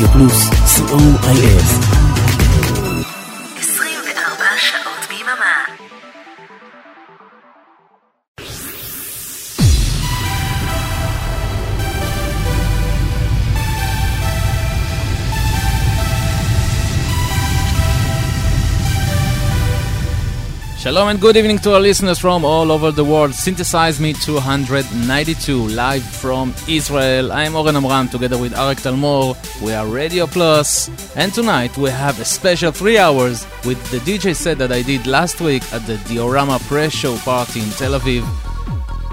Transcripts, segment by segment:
רדיו פלוס, COIF. 24 שעות ביממה. Shalom and good evening to our listeners from all over the world. Synthesize Me 292, live from Israel. I am Oren Amram, together with Arek Talmor. We are Radio Plus. And tonight we have a special 3 hours with the DJ set that I did last week at the Diorama Press Show party in Tel Aviv.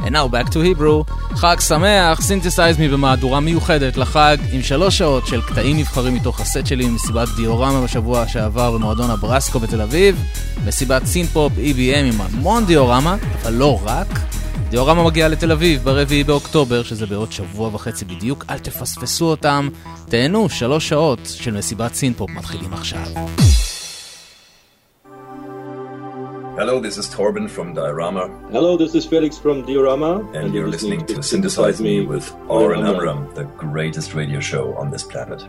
And now back to Hebrew. חג שמח, Synthesize Me במהדורה מיוחדת לחג, עם 3 שעות של קטעים נבחרים מתוך הסט שלי ממסיבת דיורמה בשבוע שעבר במועדון הברסקו בתל אביב, מסיבת סינפופ EBM עם המון דיורמה, אבל לא רק. דיורמה מגיעה לתל אביב ברביעי באוקטובר, שזה בעוד שבוע וחצי בדיוק, אל תפספסו אותם, תהנו 3 שעות של מסיבת סינפופ מתחילים עכשיו. Hello, this is Torben from Diorama. Hello, this is Felix from Diorama. And you're listening to Synthesize Me with Oren Amram, the greatest radio show on this planet.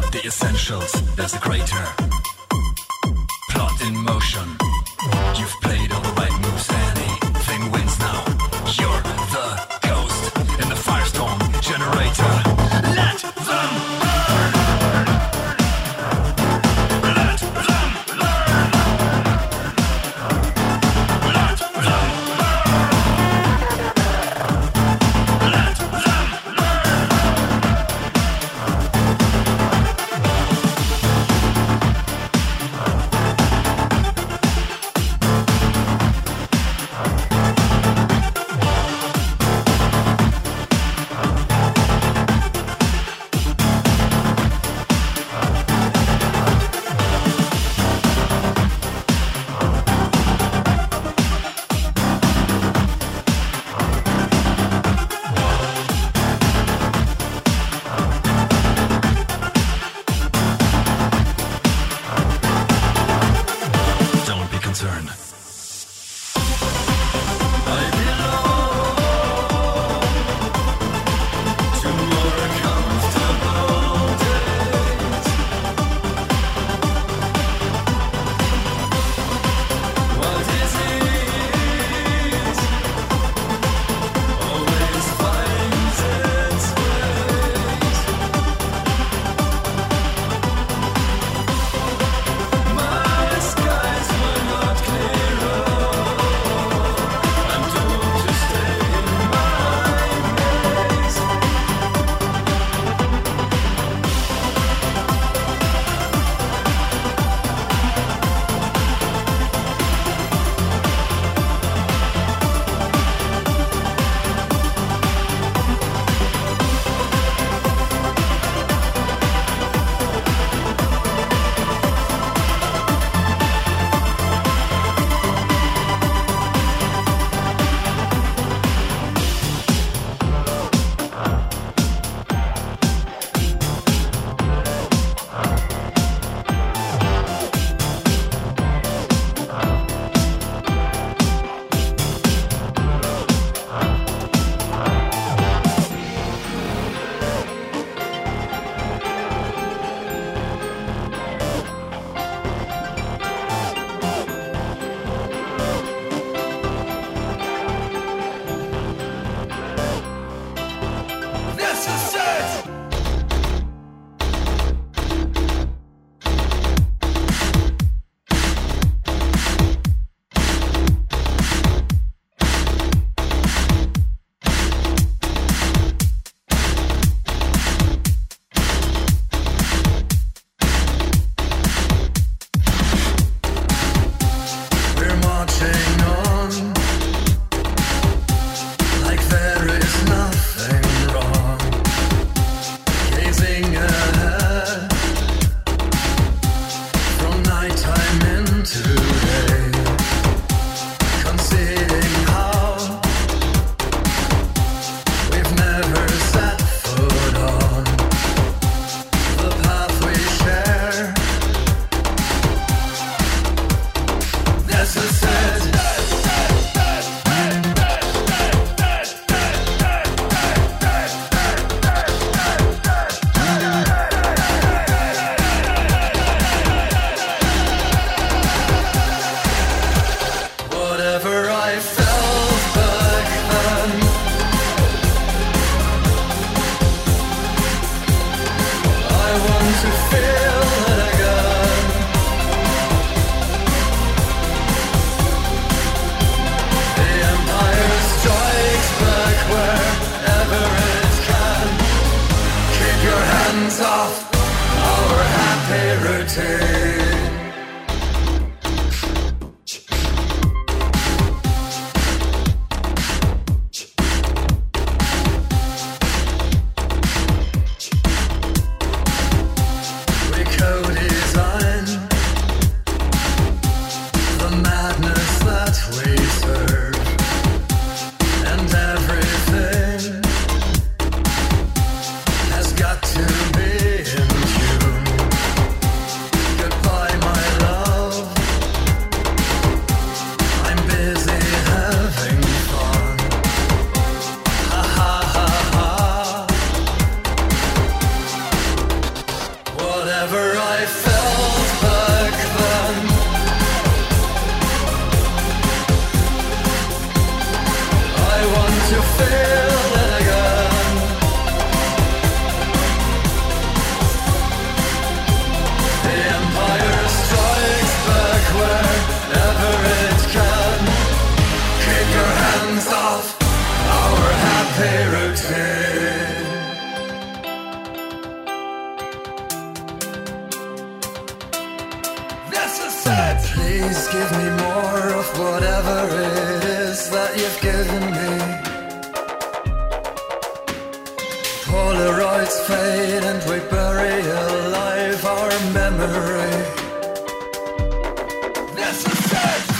not the essentials, there's a crater. Plot in motion. You've played all the right moves, anything wins now. You're the ghost in the firestorm generator. Let them burn! Let them learn! Let them burn! Let them whatever I felt back then. I want to feel it again. The empire strikes back wherever it can. Keep your hands off our happy routine. Please give me more of whatever it is that you've given me. Polaroids fade and we bury alive our memory.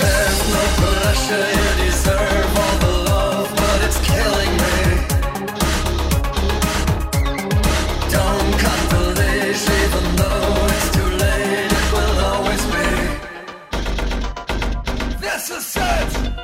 There's no pressure, you deserve all the love, but it's killing me. Don't cut the leash, even though it's too late, it will always be. This is it!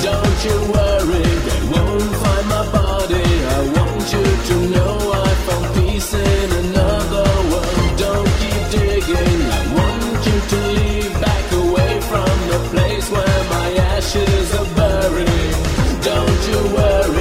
Don't you worry.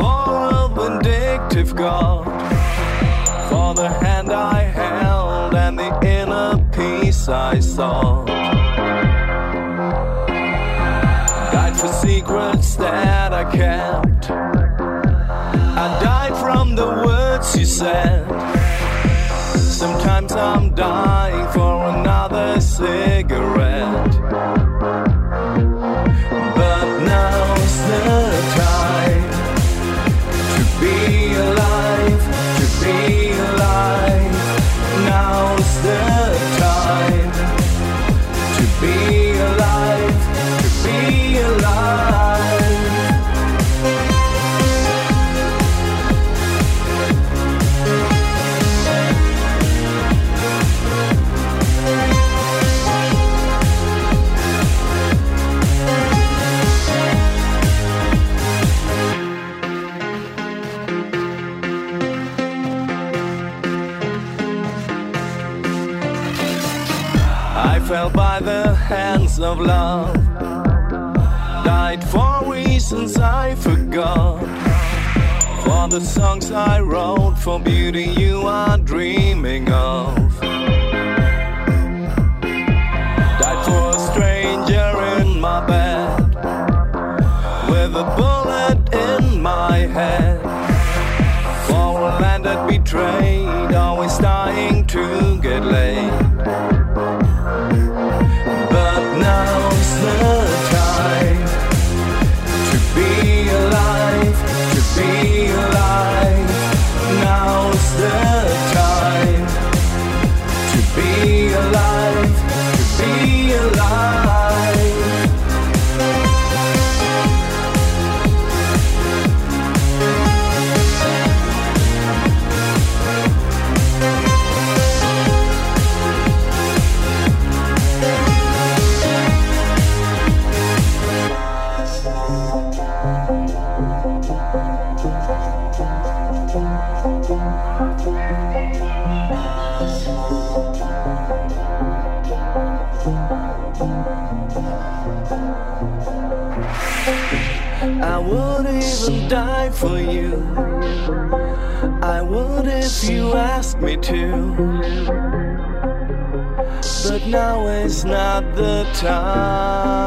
full vindictive God, for the hand I held and the inner peace I saw. Died for secrets that I kept. I died from the words you said. Sometimes I'm dying for another cigarette. But now's the time to be alive, to be alive. Now's the time to be alive, to be alive. Fell by the hands of love, died for reasons I forgot. For the songs I wrote, for beauty you are dreaming of. Died for a stranger in my bed, with a bullet in my head. For a land that betrayed, always dying to get laid. Now's the time to be alive, to be alive. Now's the time to be alive, to be alive. I would even die for you. I would if you asked me to. But now is not the time.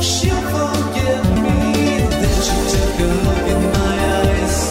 She'll forgive me that she took a look in my eyes.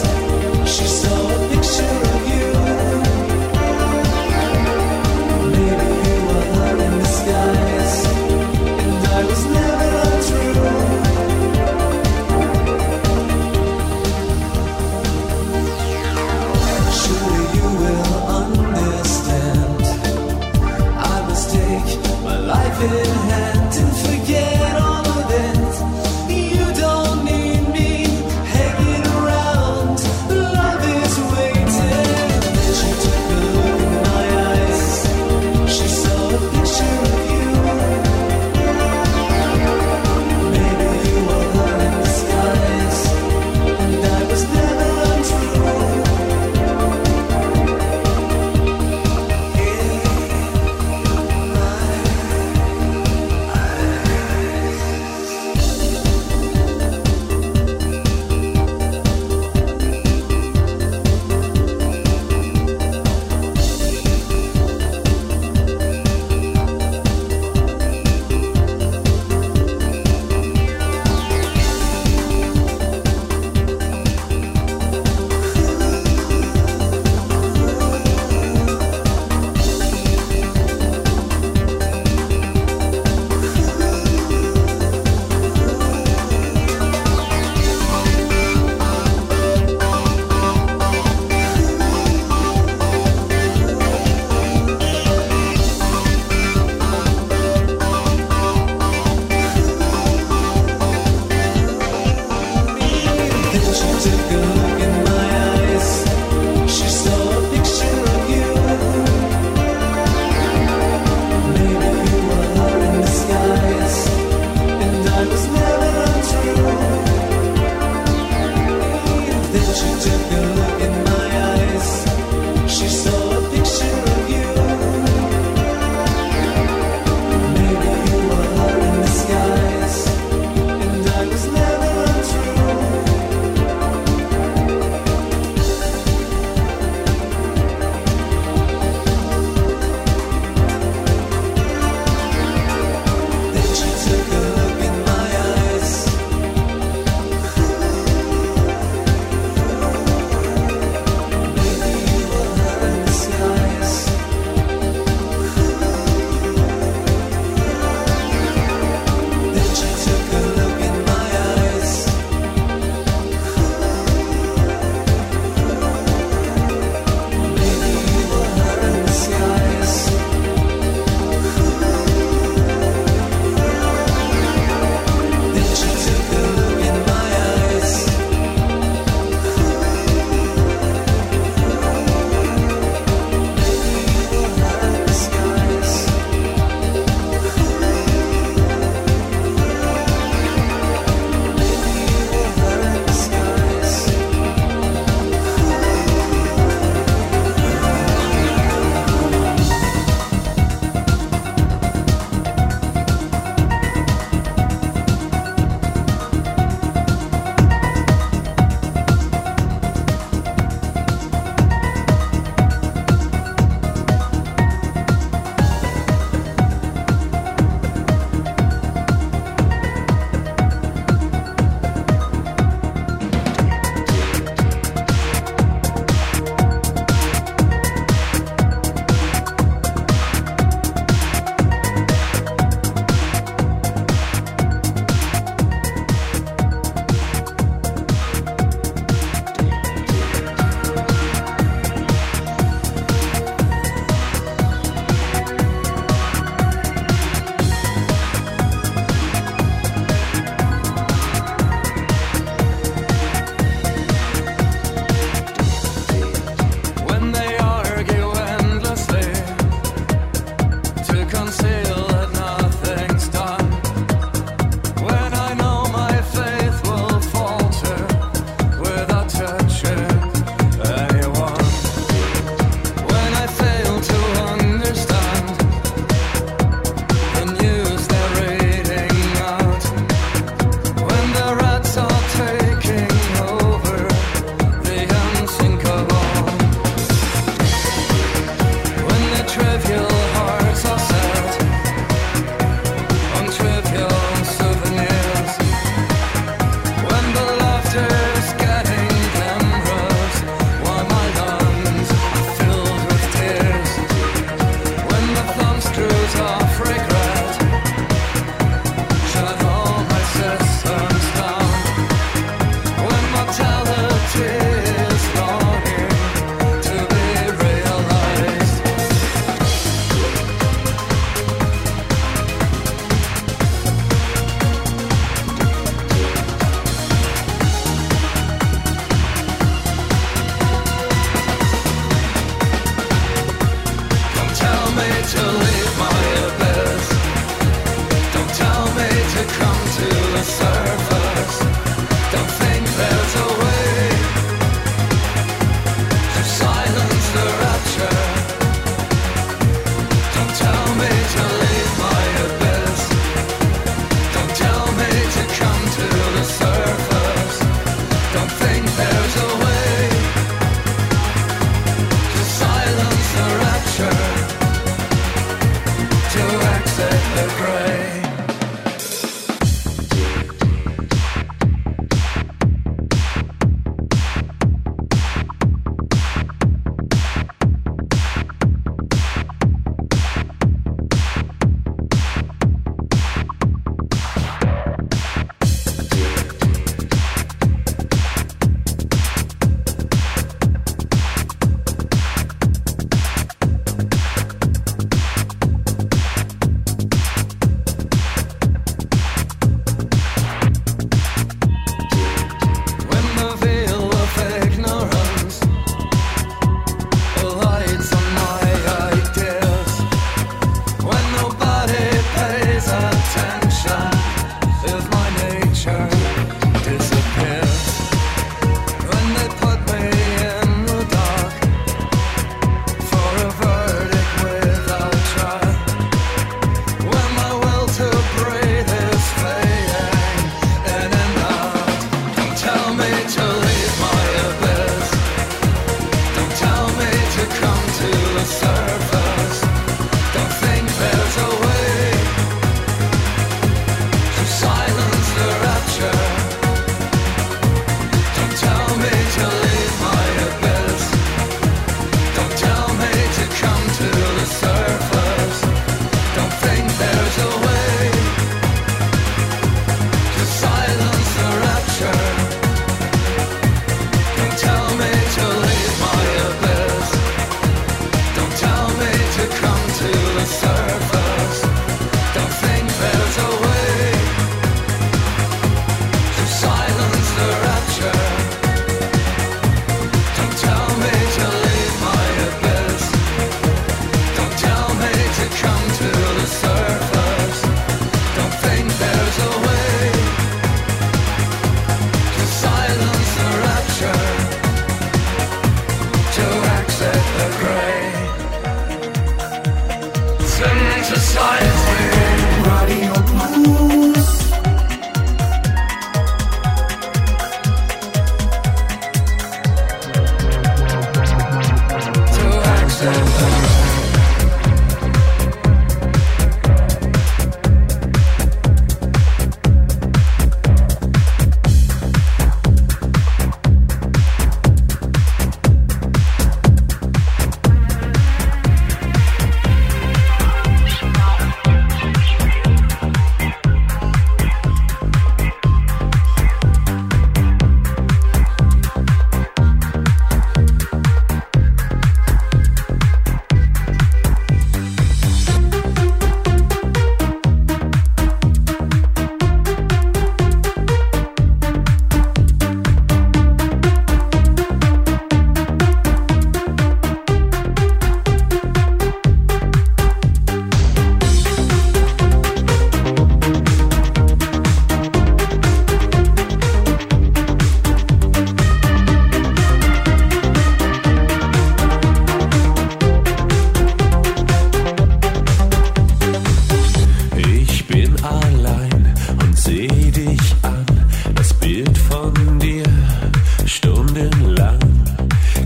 lang,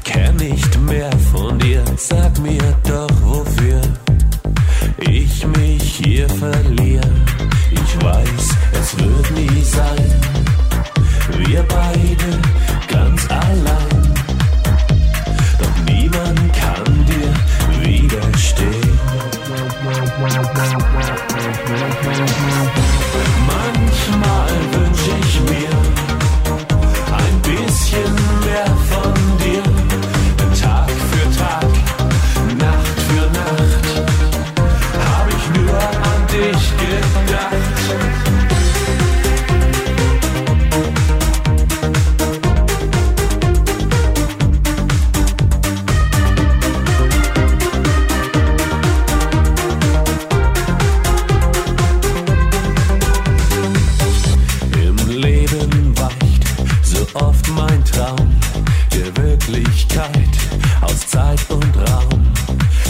kenn nicht mehr von dir. Sag mir doch, wofür ich mich hier verliere. Ich weiß, es wird nie sein, wir beide ganz allein. Doch niemand kann dir widerstehen. Manchmal wünsch ich mir ein bisschen mehr von dir. Tag für Tag, Nacht für Nacht, hab ich nur an dich gedacht.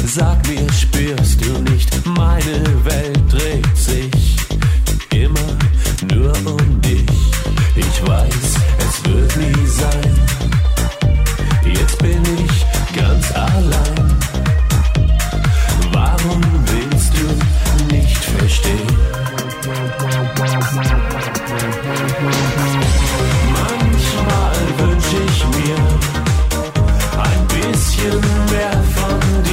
Sag mir, spürst du nicht, meine Welt dreht sich immer nur um dich. Ich weiß, es wird nie sein, jetzt bin ich ganz allein. Warum willst du nicht verstehen? Manchmal wünsch ich mir ein bisschen mehr von dir.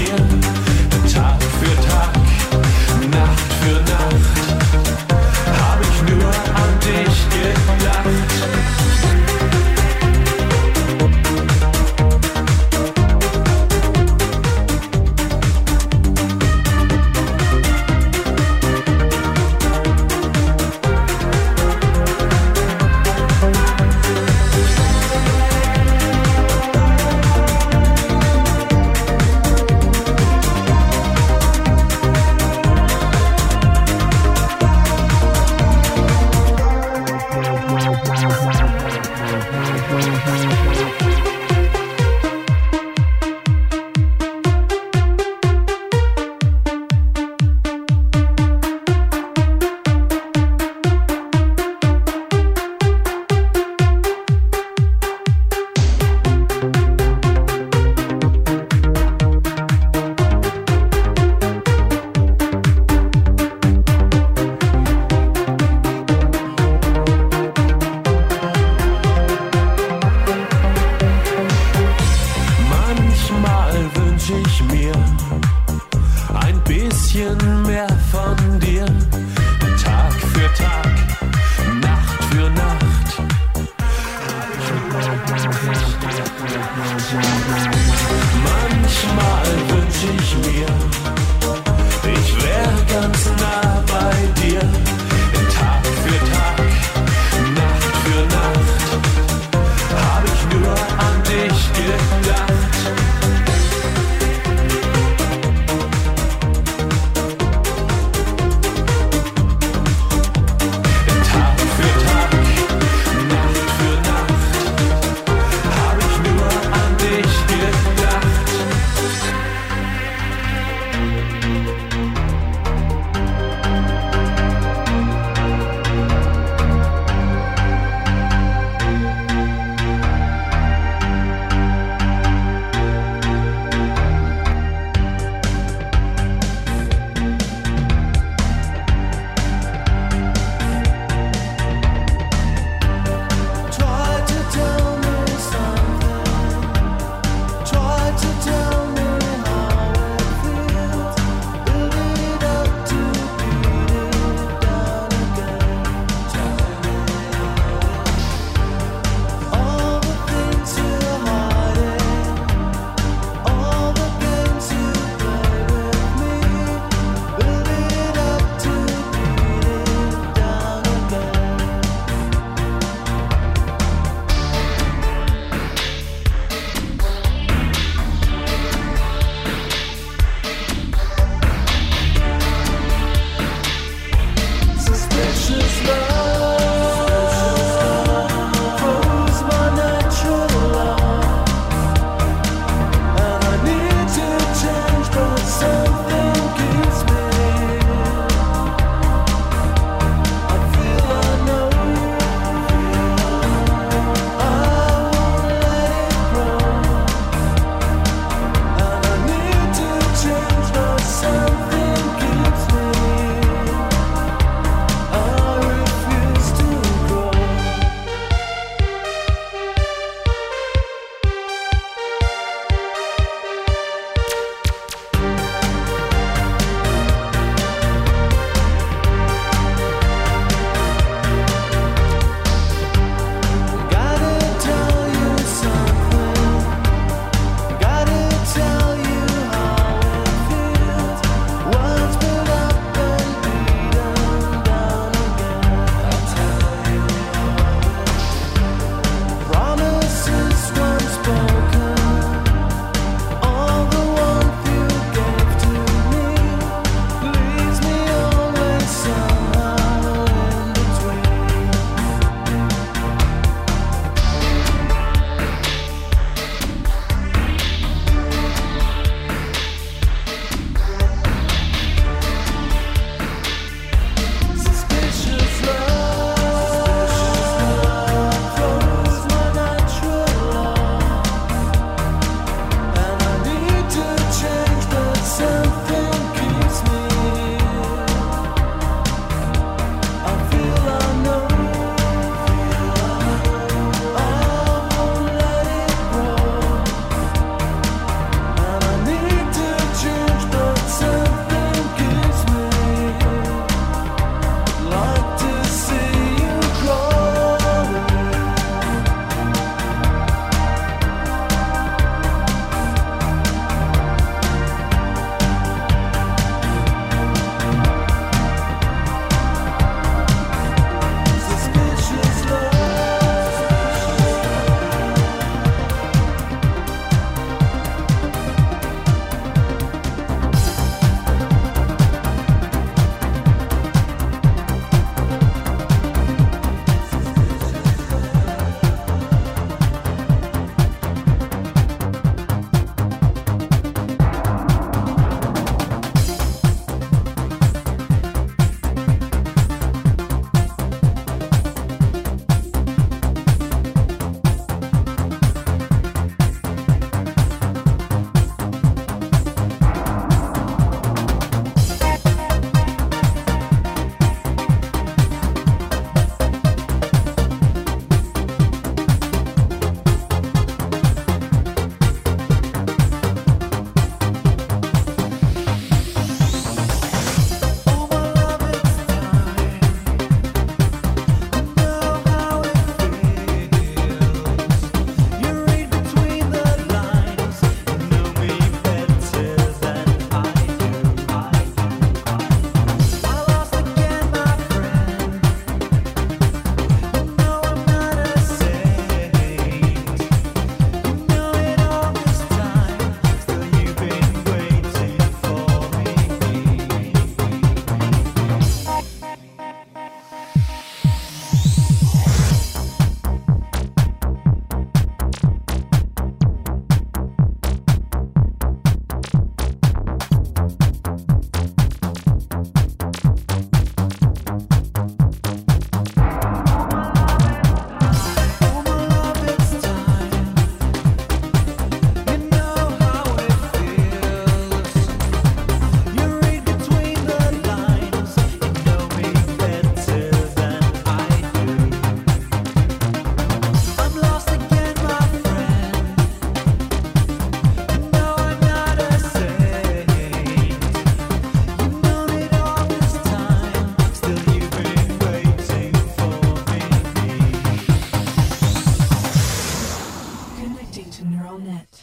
Net.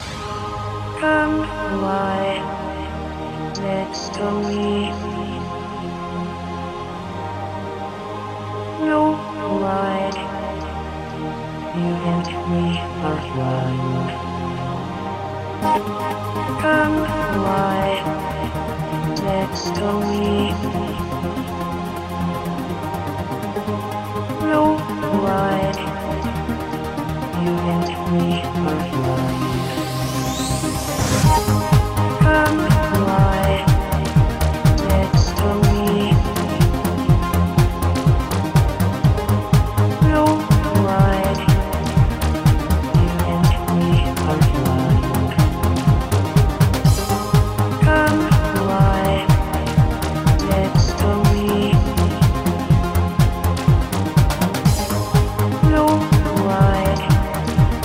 Come lie next to me. No lie, you and me are one. Come lie next to me. No lie, you and me are one. Come lie next to me. No lie, you and me are one. Come lie next to me. No lie, you and me are one.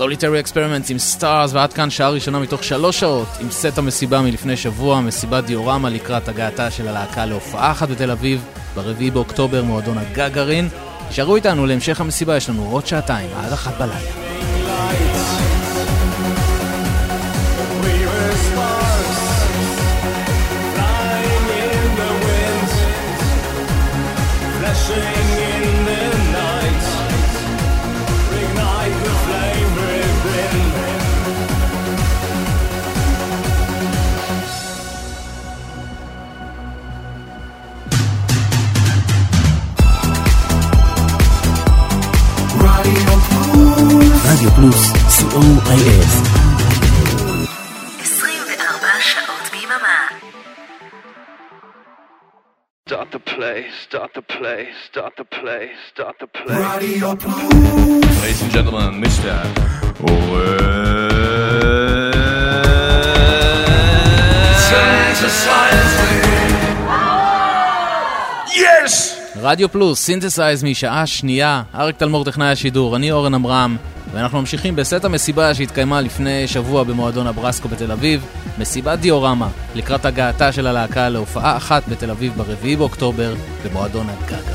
Solitary Experiments עם Stars, ועד כאן שעה ראשונה מתוך 3 שעות עם סט המסיבה מלפני שבוע, מסיבת דיורמה לקראת הגעתה של הלהקה להופעה אחת בתל אביב ברביעי באוקטובר, מועדון הגגרין. תשארו איתנו להמשך המסיבה, יש לנו עוד שעתיים עד 1:00 בלילה. Radio Plus, COIS 24 שעות ביממה. Start the play, start the play, start the play, start the play. Radio Plus. Ladies and gentlemen, Mr. Synthesize Me. Yes! רדיו פלוס, Synthesize Me, שעה שנייה. ארק תלמור טכנאי השידור, אני אורן אמרם, ואנחנו ממשיכים בסט המסיבה שהתקיימה לפני שבוע במועדון הברסקו בתל אביב, מסיבת דיורמה, לקראת הגעתה של הלהקה להופעה אחת בתל אביב ברביעי באוקטובר במועדון הגאגרין.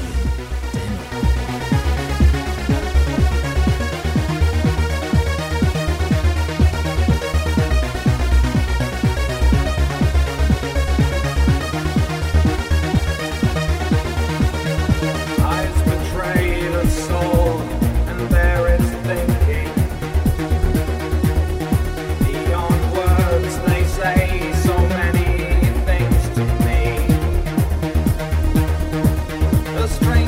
Strange.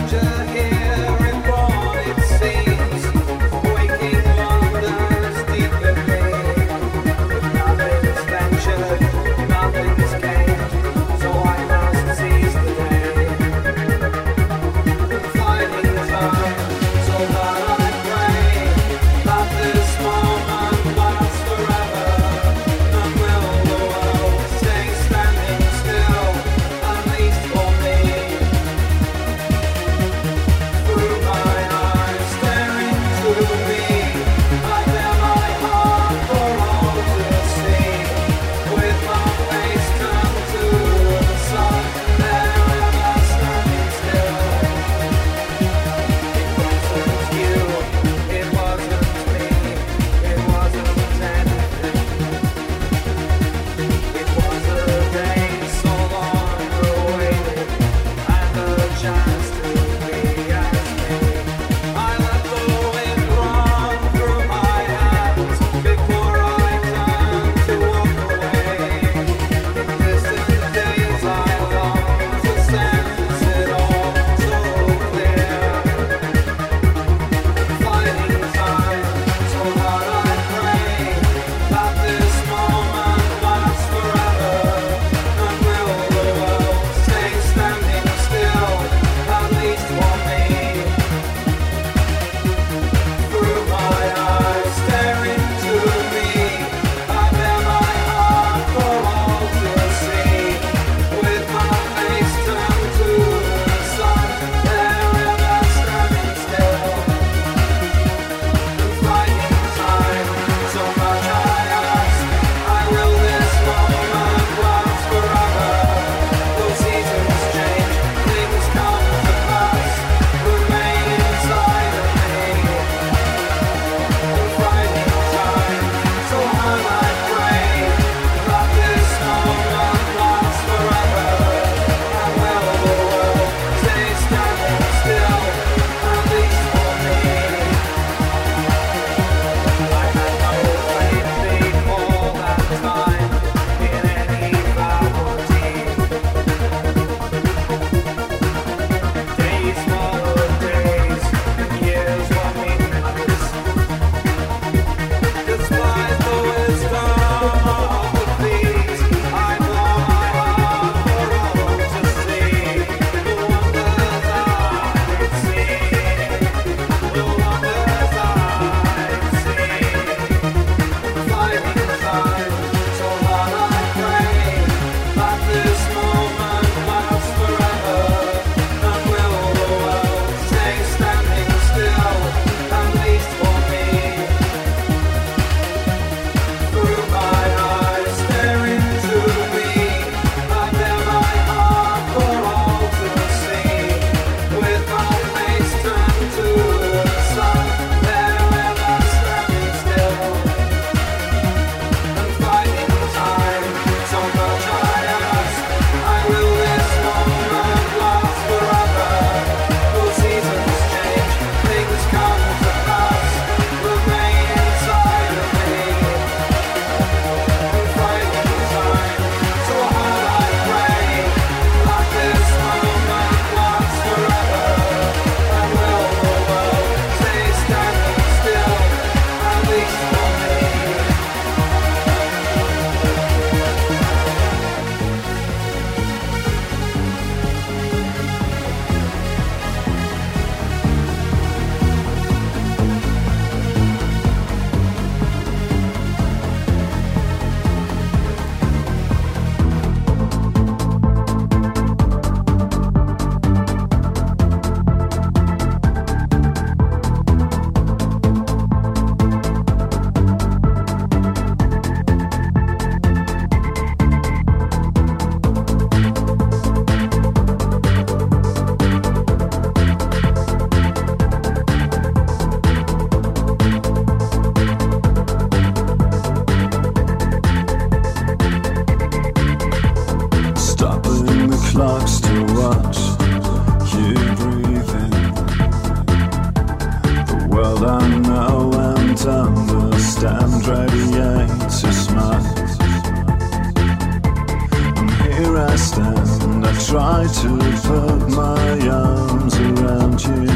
stand, I try to put my arms around you.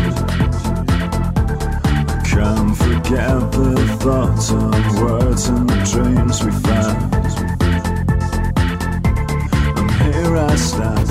Can't forget the thoughts and words and the dreams we found. And here I stand.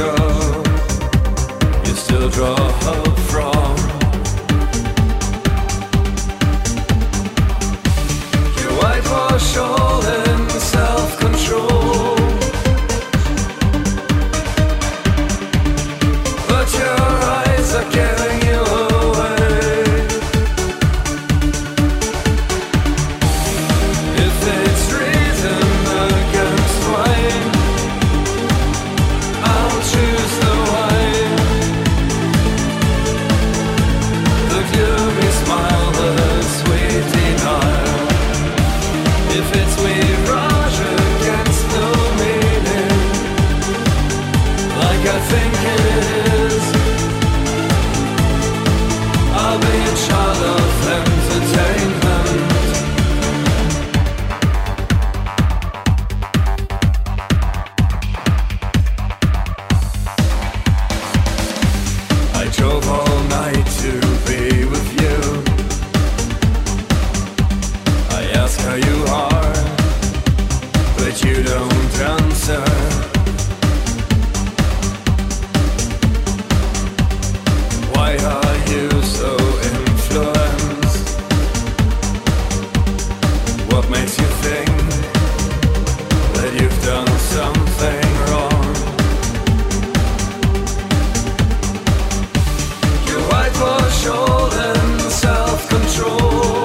show you still draw hope from. You whitewash all in self-control, but your eyes are giving you away. If it's reason against wine, I'll choose the wine. The gloomy smile, the sweet denial. If it's mirage against no meaning, like I think it is, I'll be a child of entertainment. I drove all night to be with you. I ask how you are, but you don't answer. Why are you so influenced? What makes you think that you've done something wrong? You whitewash all in self-control,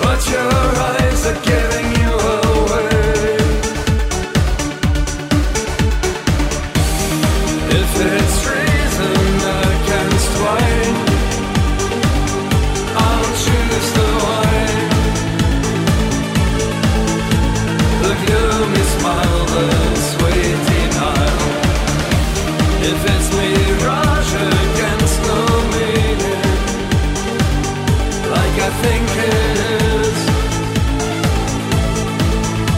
but your eyes are giving you away. If it's reason against wine, I'll choose the wine. The gloomy smile, the sweet denial. If it's mirage against no meaning, like I think it is,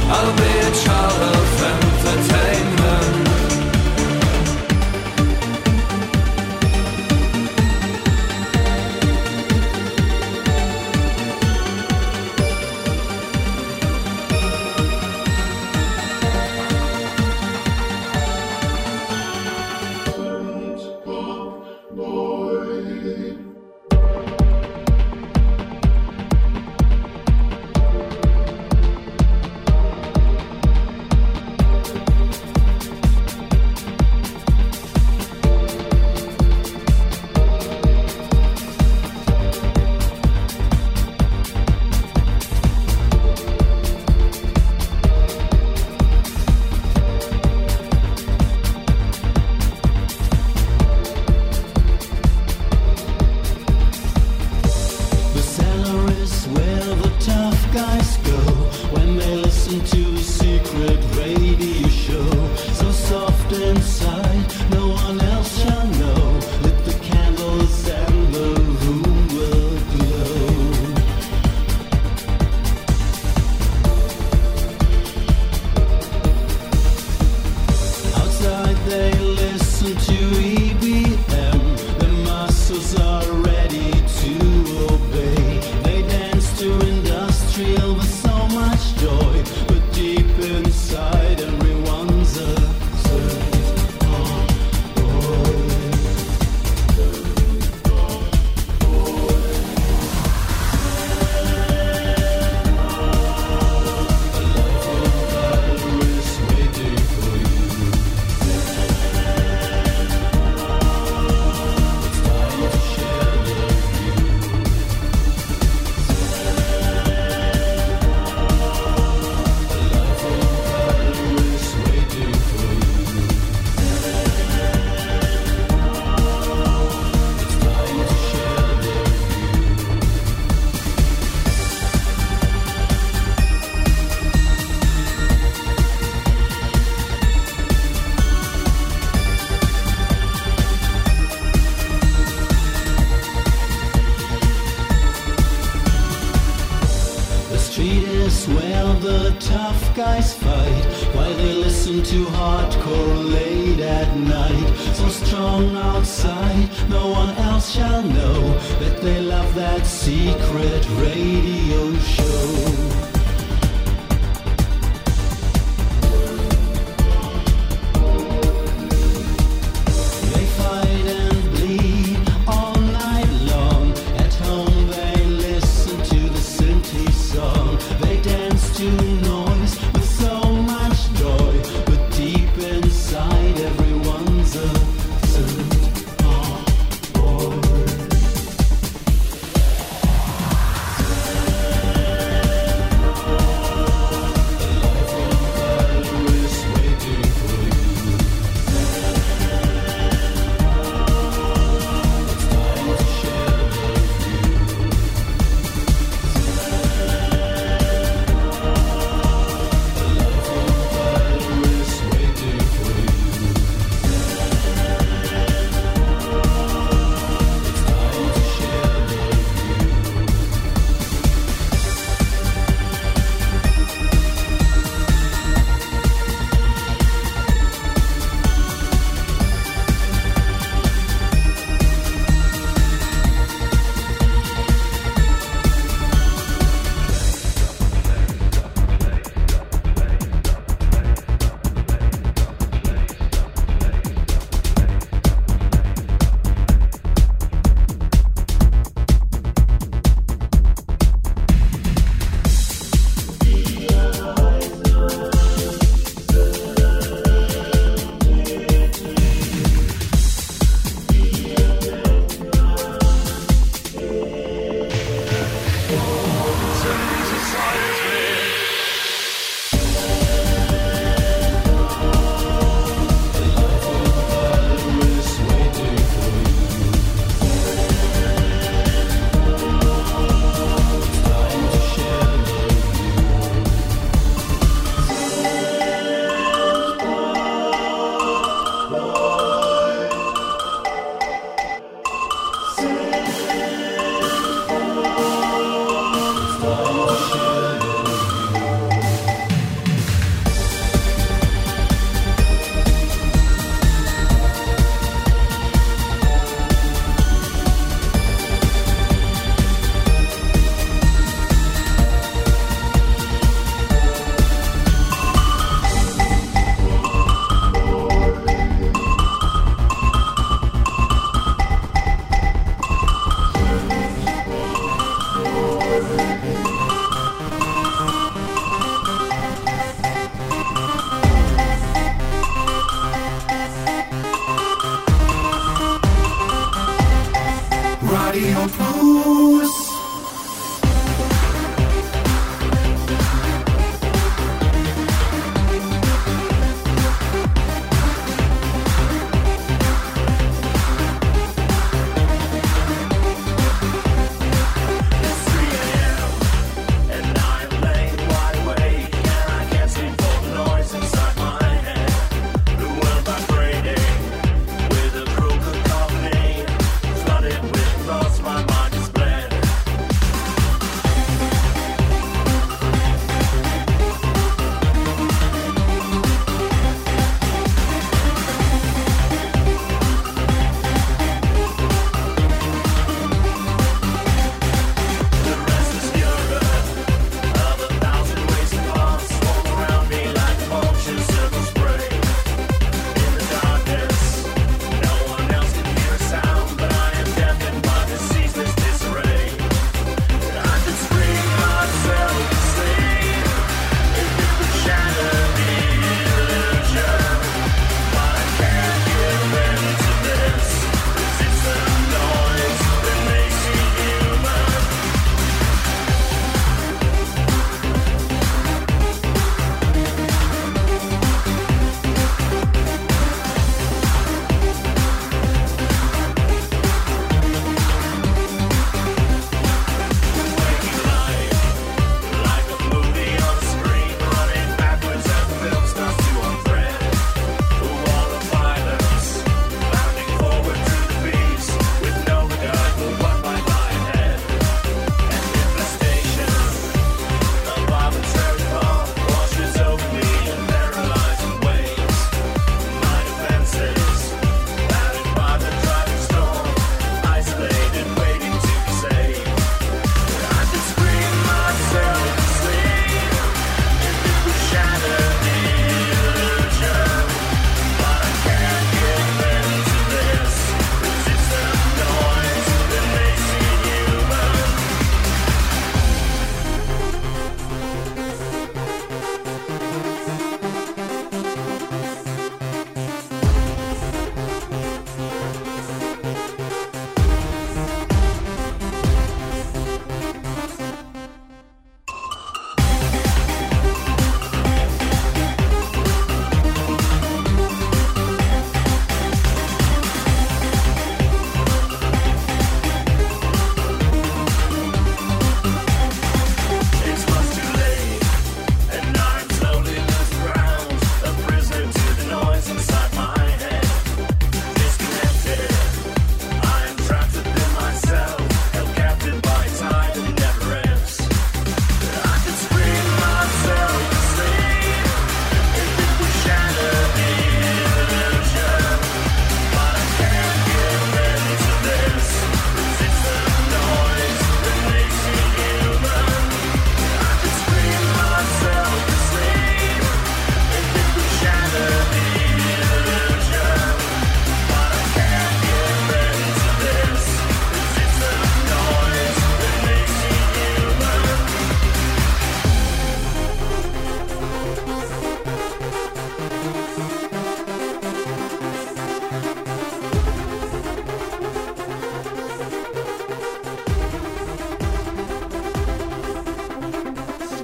I'll be a child of entertainment. The cellar is where the tough guys go when they listen to a secret radio show. So soft inside, no one else shall know. Lit the candles and the room will glow. Outside they listen to EBM. The muscles are ready to obey. They dance to industrial with so much joy, but deep inside everyone's a boy. The street is where the tough guys fight while they listen to hardcore late at night. So strong outside, no one else shall know that they love that secret radio show. Radio Plus.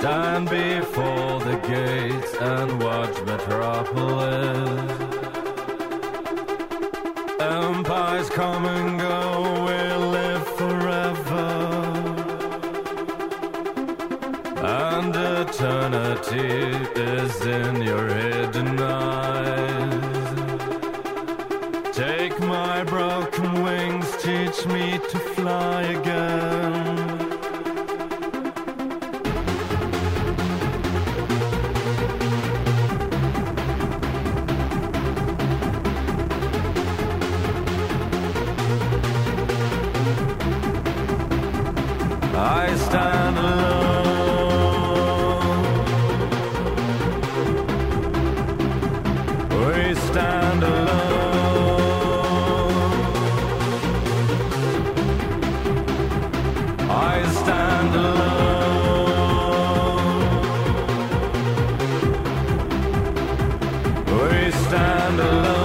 Stand before the gates and watch Metropolis. Empires come and go, we'll live forever. And eternity is in your hidden eyes. Take my broken wings, teach me to fly again. I stand alone. We stand alone. I stand alone. We stand alone.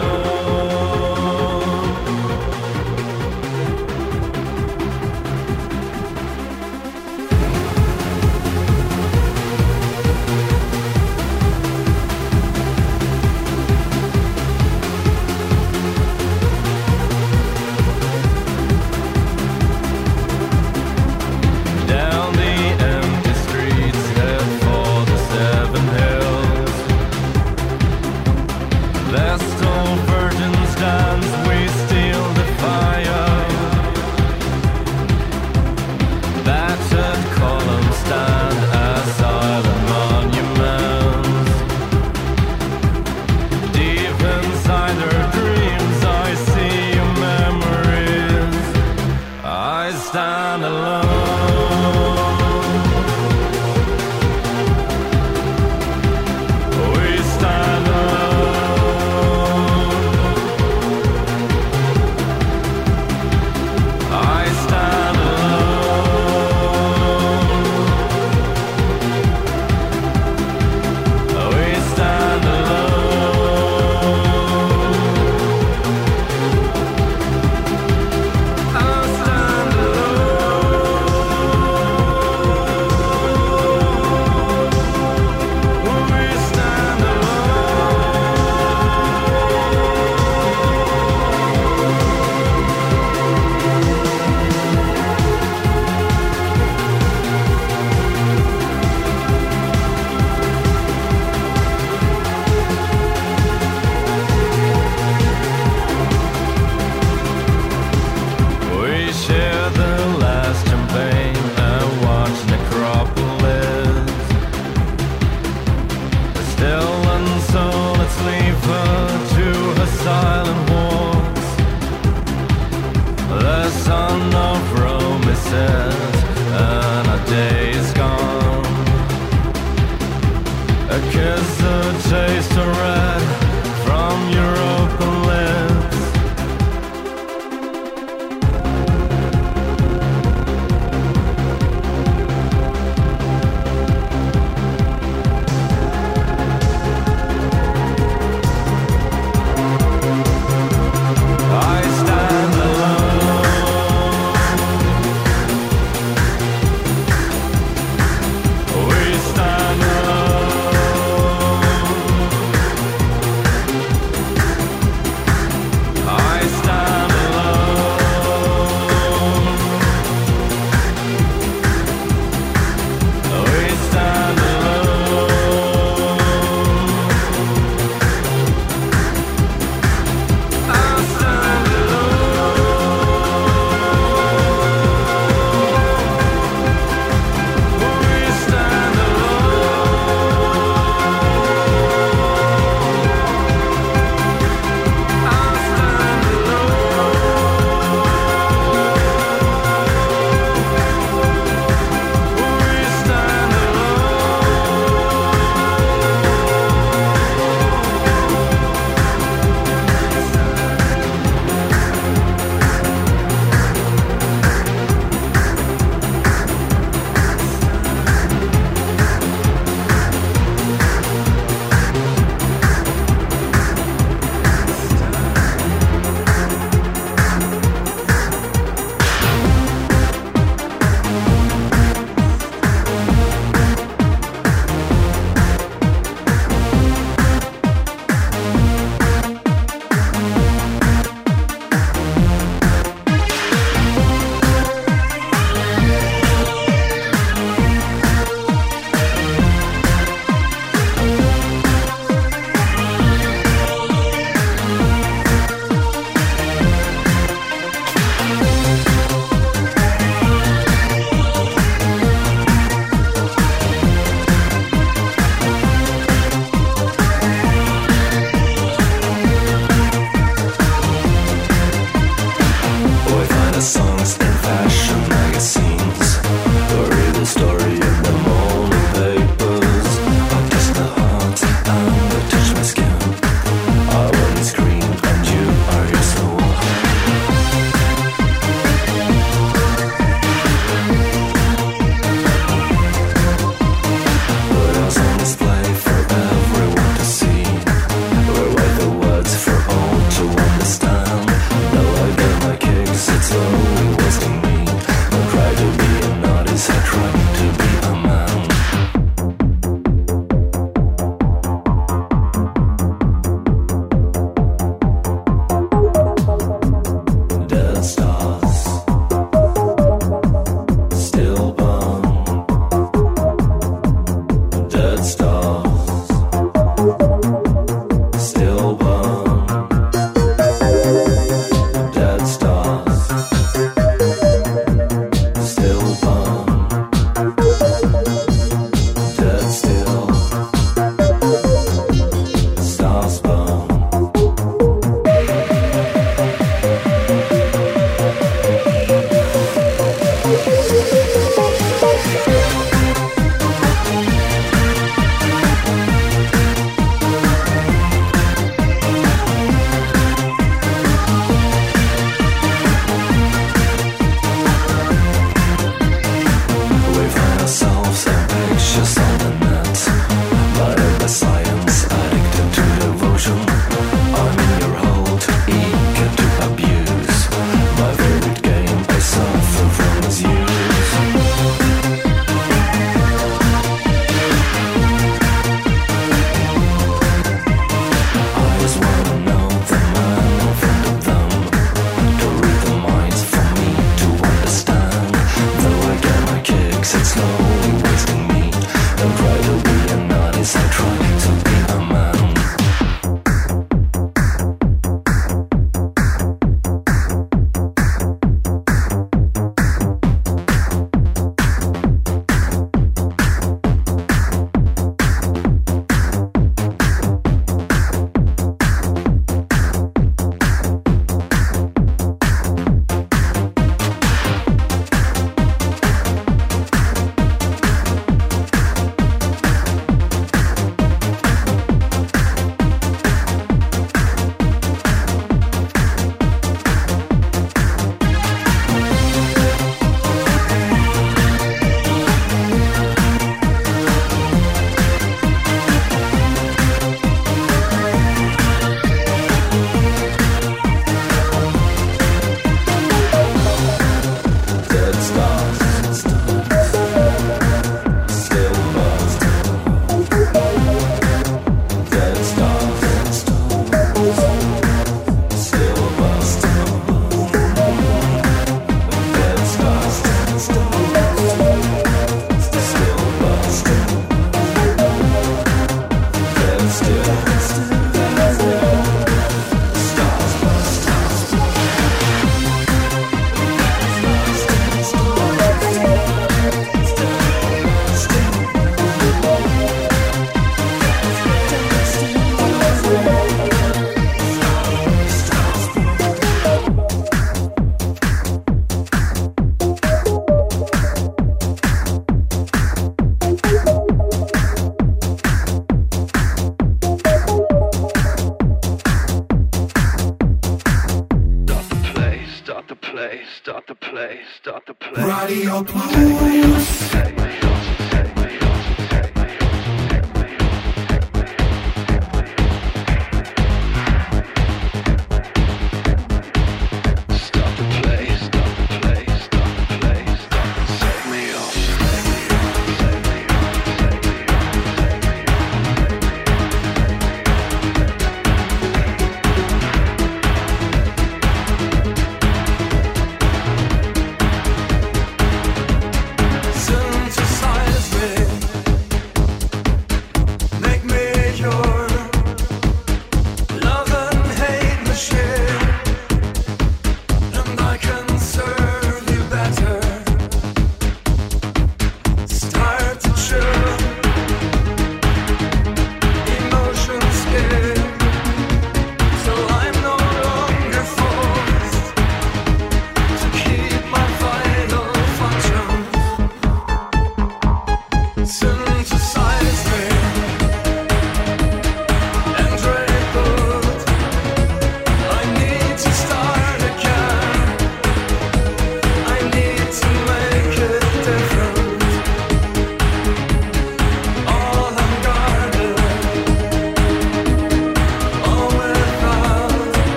Radio Plus.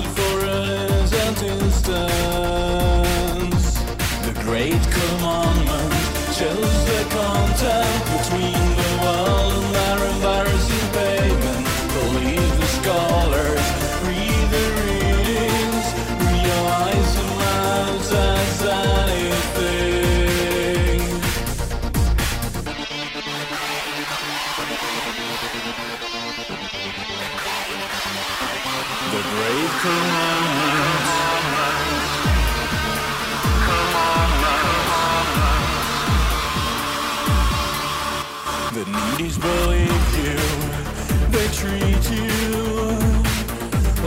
stood for an instant. The great commandment shows the content between the wall and their embarrassing pavement. Believe the scholars, read the readings, realize the lives as anything. The great commandment. The needies believe you, they treat you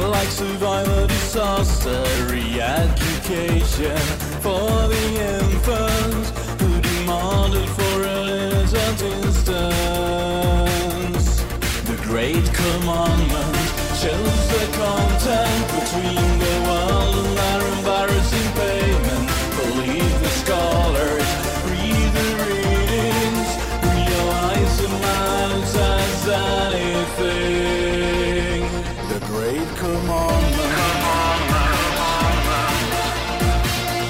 like survivor disaster. Re-education for the infants who demanded for an innocent instance. The great commandment shows the content between the world and their embarrassing payment. Believe the scholars. As anything, the great commandment.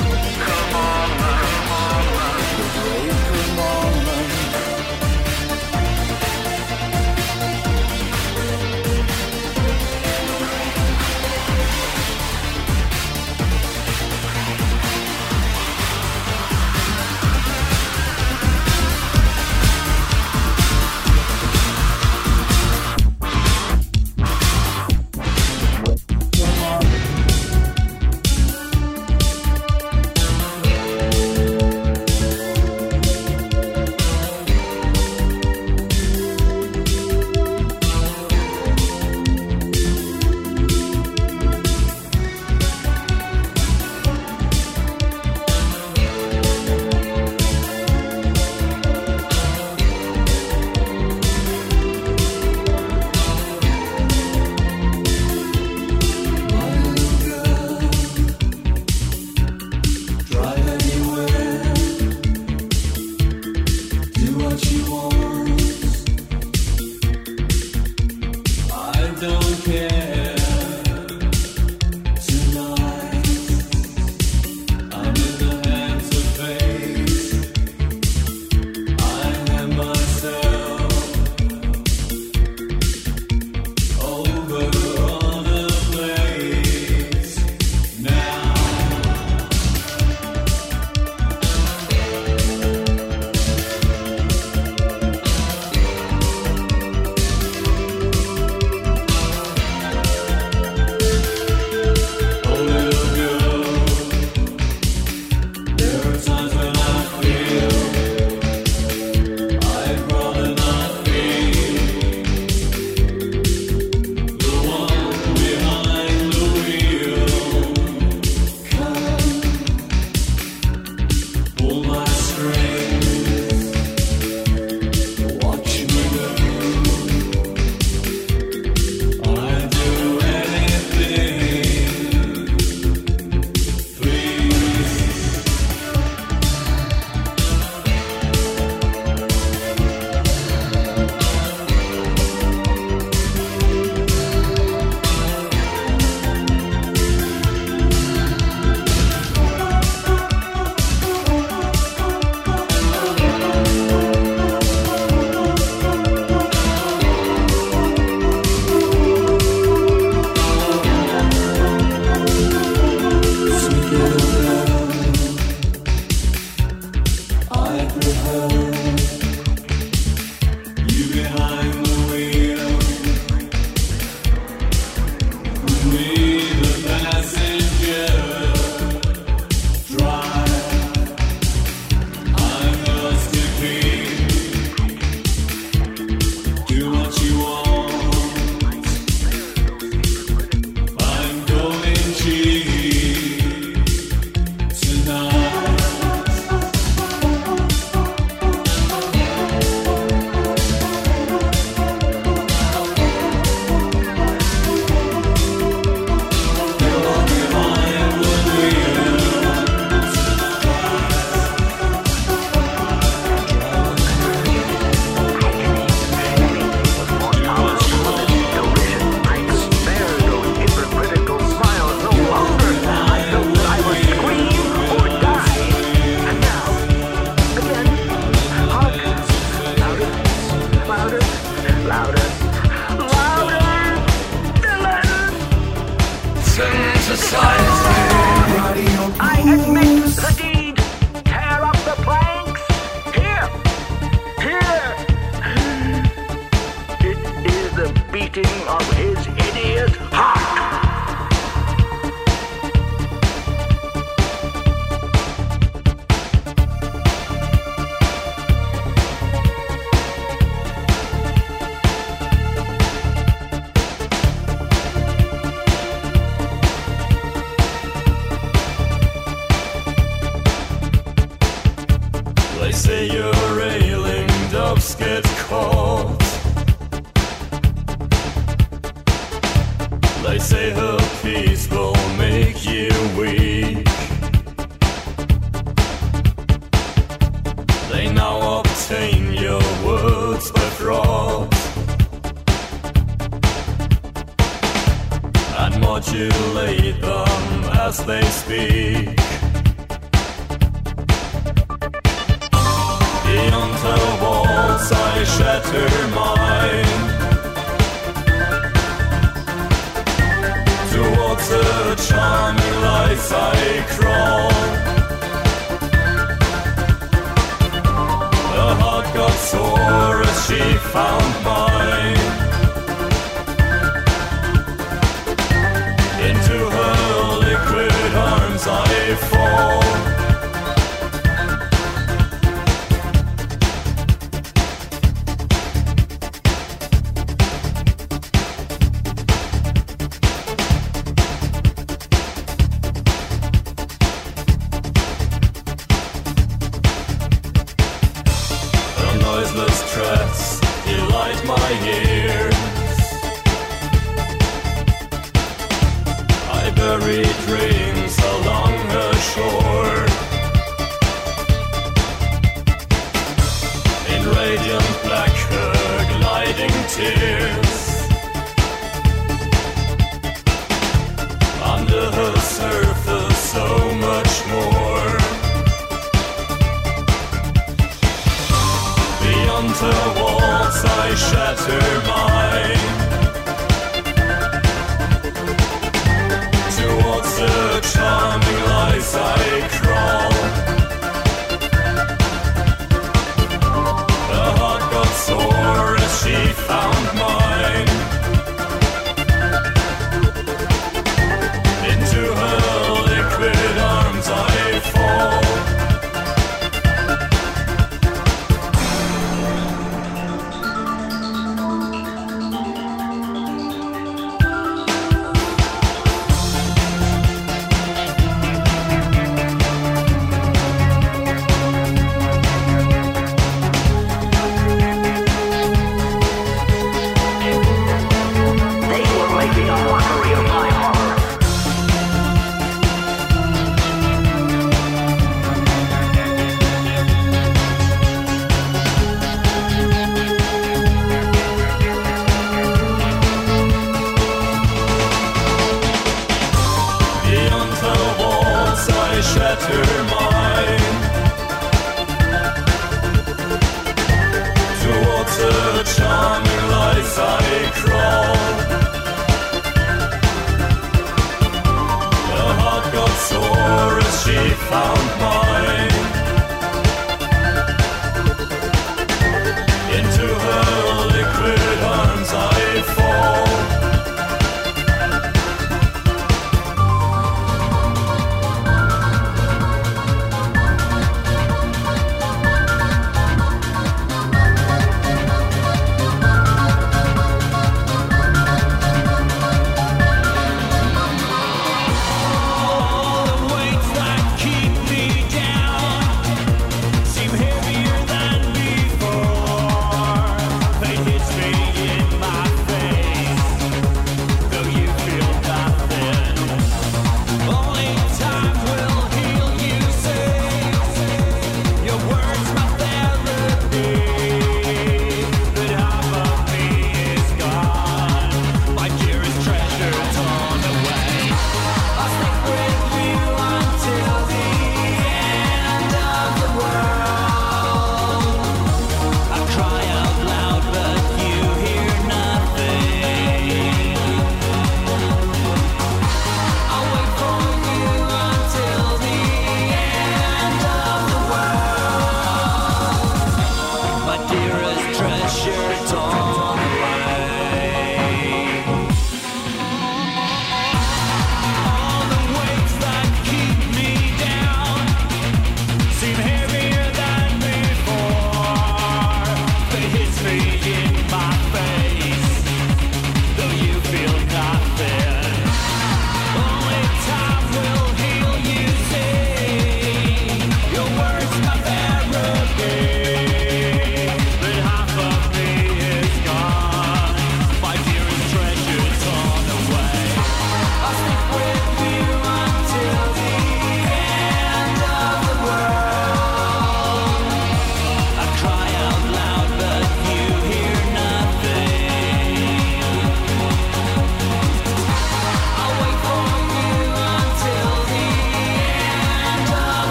The great commandment. beating of his idiot heart.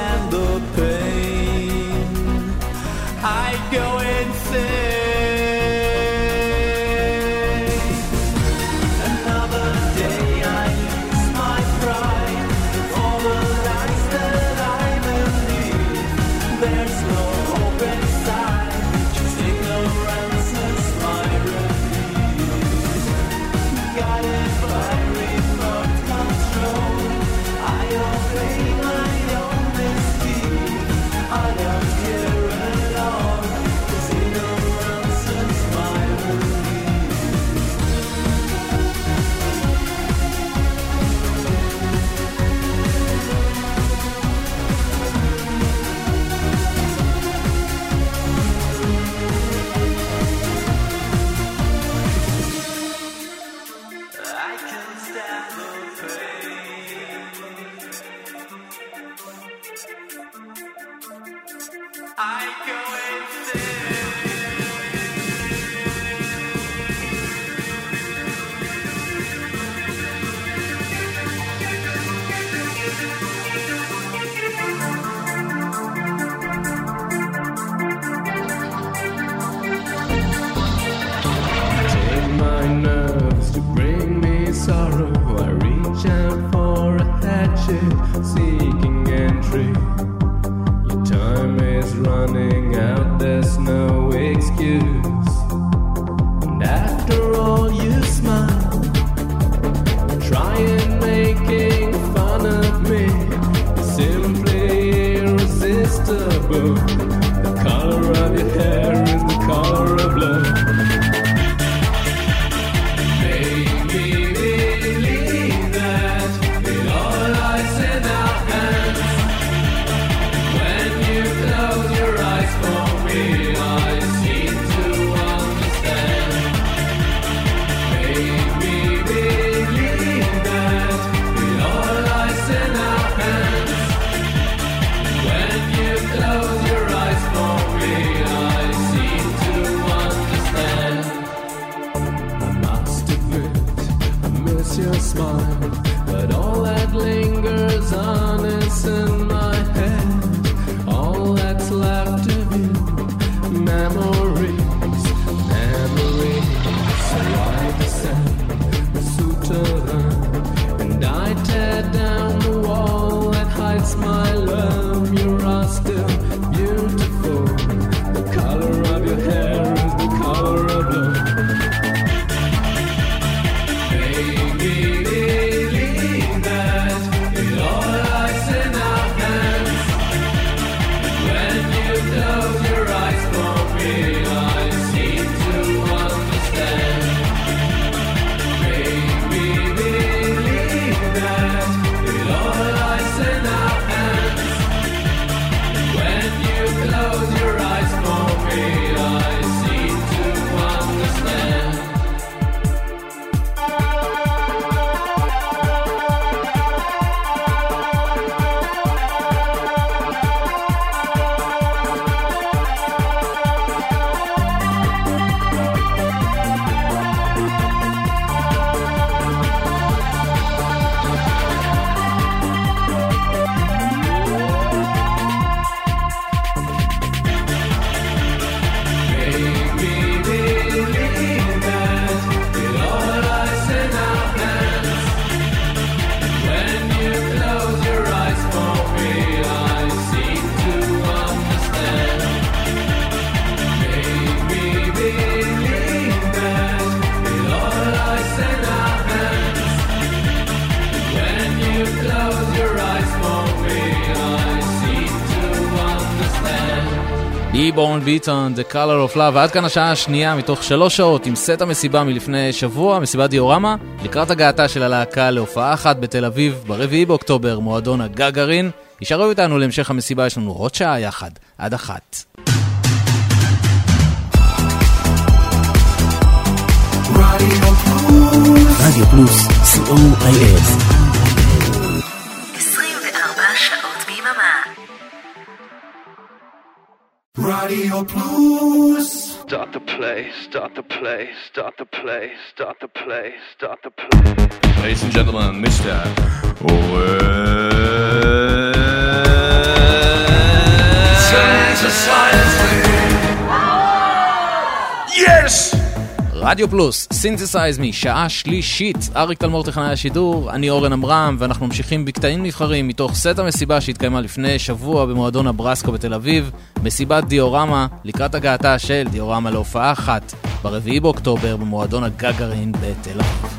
I obey my own destiny. your smile, but all that lingers on is in my head. All that's left of you, memories, memories. So I descend the souterrain, and I tear down the wall that hides my love. You are still beautiful. The color of your hair is the color of love. ליבון ביטון, The Color of Love. ועד כאן השעה השנייה מתוך 3 שעות עם סט המסיבה מלפני שבוע, מסיבת דיורמה, לקראת הגעתה של הלהקה להופעה אחת בתל אביב ברביעי באוקטובר, מועדון הגגרין. יישארו איתנו להמשך המסיבה, יש לנו עוד שעה יחד, עד 1. רדיו פלוס, COIF 24 שעות ביממה. Radio Plus. Start the play, start the play, start the play, start the play, start the play. Ladies and gentlemen, Mr. Oren. Synthesize Me. Yes! רדיו פלוס, Synthesize Me, שעה שלישית. אריק תלמור טכנאי השידור, אני אורן אמרם, ואנחנו ממשיכים בקטעים נבחרים מתוך סט המסיבה שהתקיימה לפני שבוע במועדון הברסקו בתל אביב, מסיבת דיורמה, לקראת הגעתה של דיורמה להופעה אחת ברביעי באוקטובר במועדון הגגרין בתל אביב.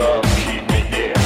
Cannot keep me here.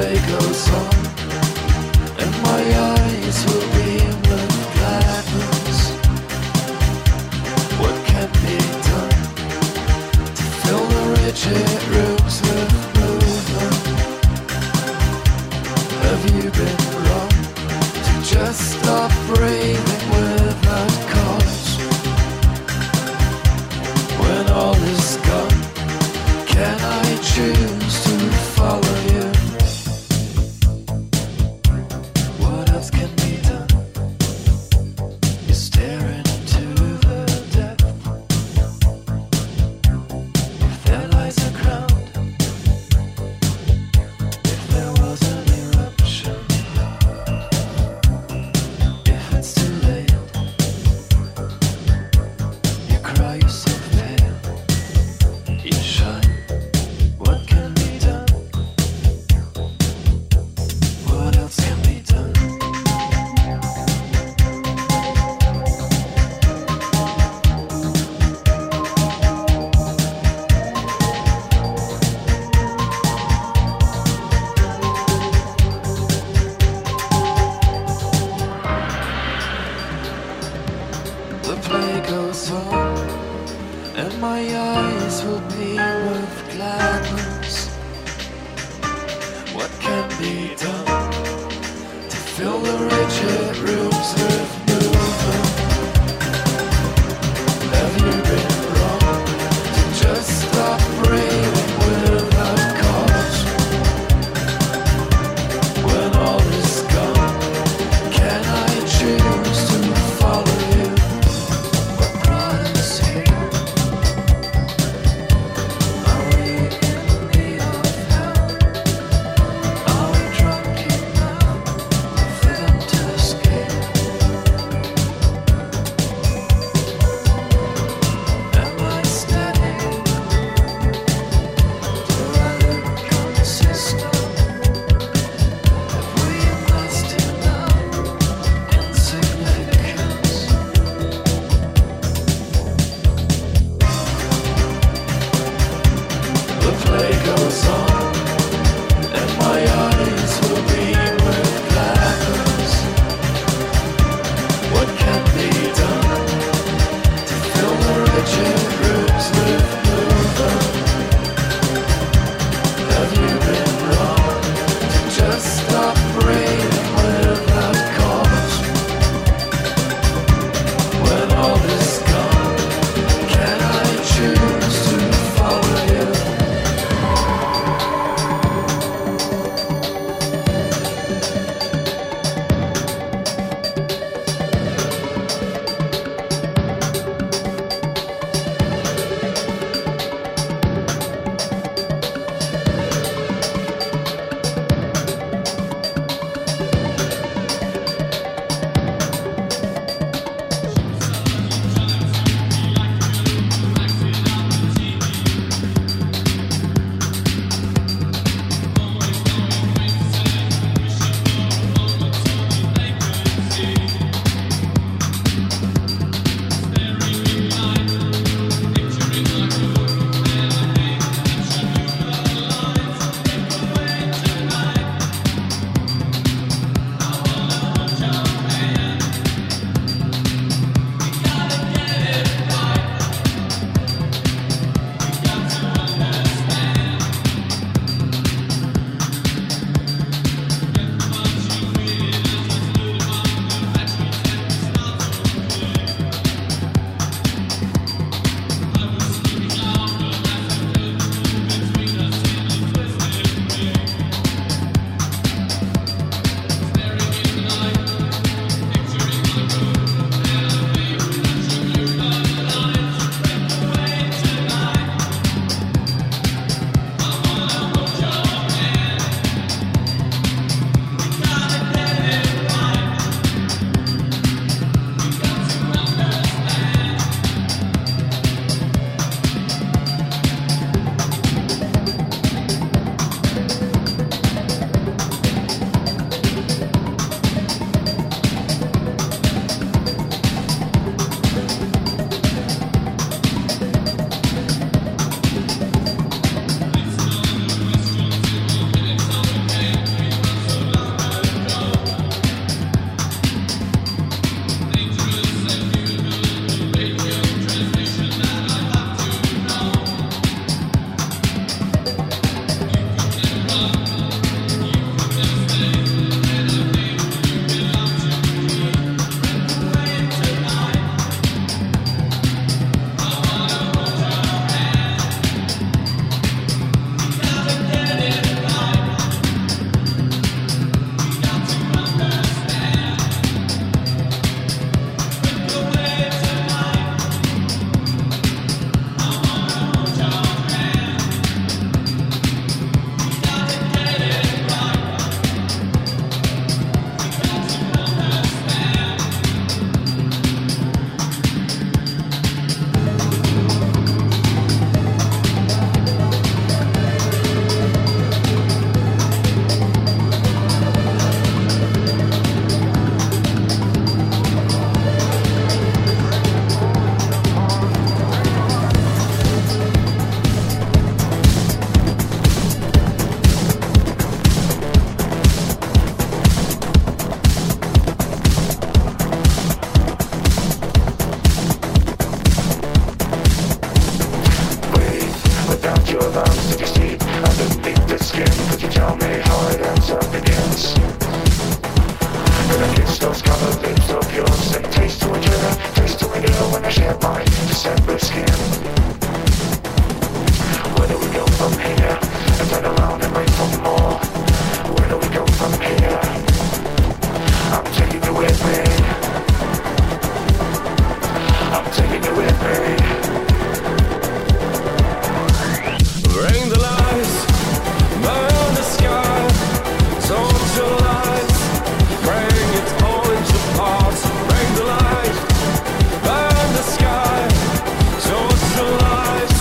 playground song, and my eyes will beam with gladness. What can be done to fill the rigid rooms with movement? Have you been wrong to just stop breathing without cause? When all is gone, can I choose to follow you? song begins. When I kiss those colored lips so pure, say taste to each other, taste to inhale when I share my December skin. Where do we go from here? I turn around and wait for more. Where do we go from here? I'm taking you with me. I'm taking you with me. Bring the lights, burn the sky, socialize, bring it all into parts. Bring the lights, burn the sky, socialize,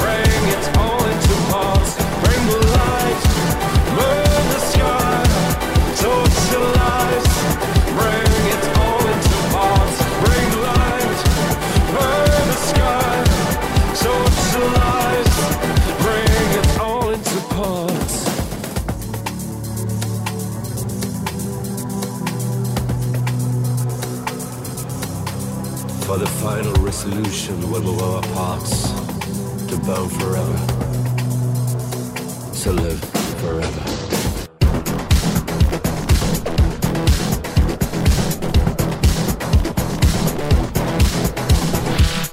bring it all into parts. Bring the lights, burn the sky, socialize, bring it all into parts. Bring the lights, burn the sky, socialize, bring it all into parts. For the final resolution will move our parts to burn forever, to live forever.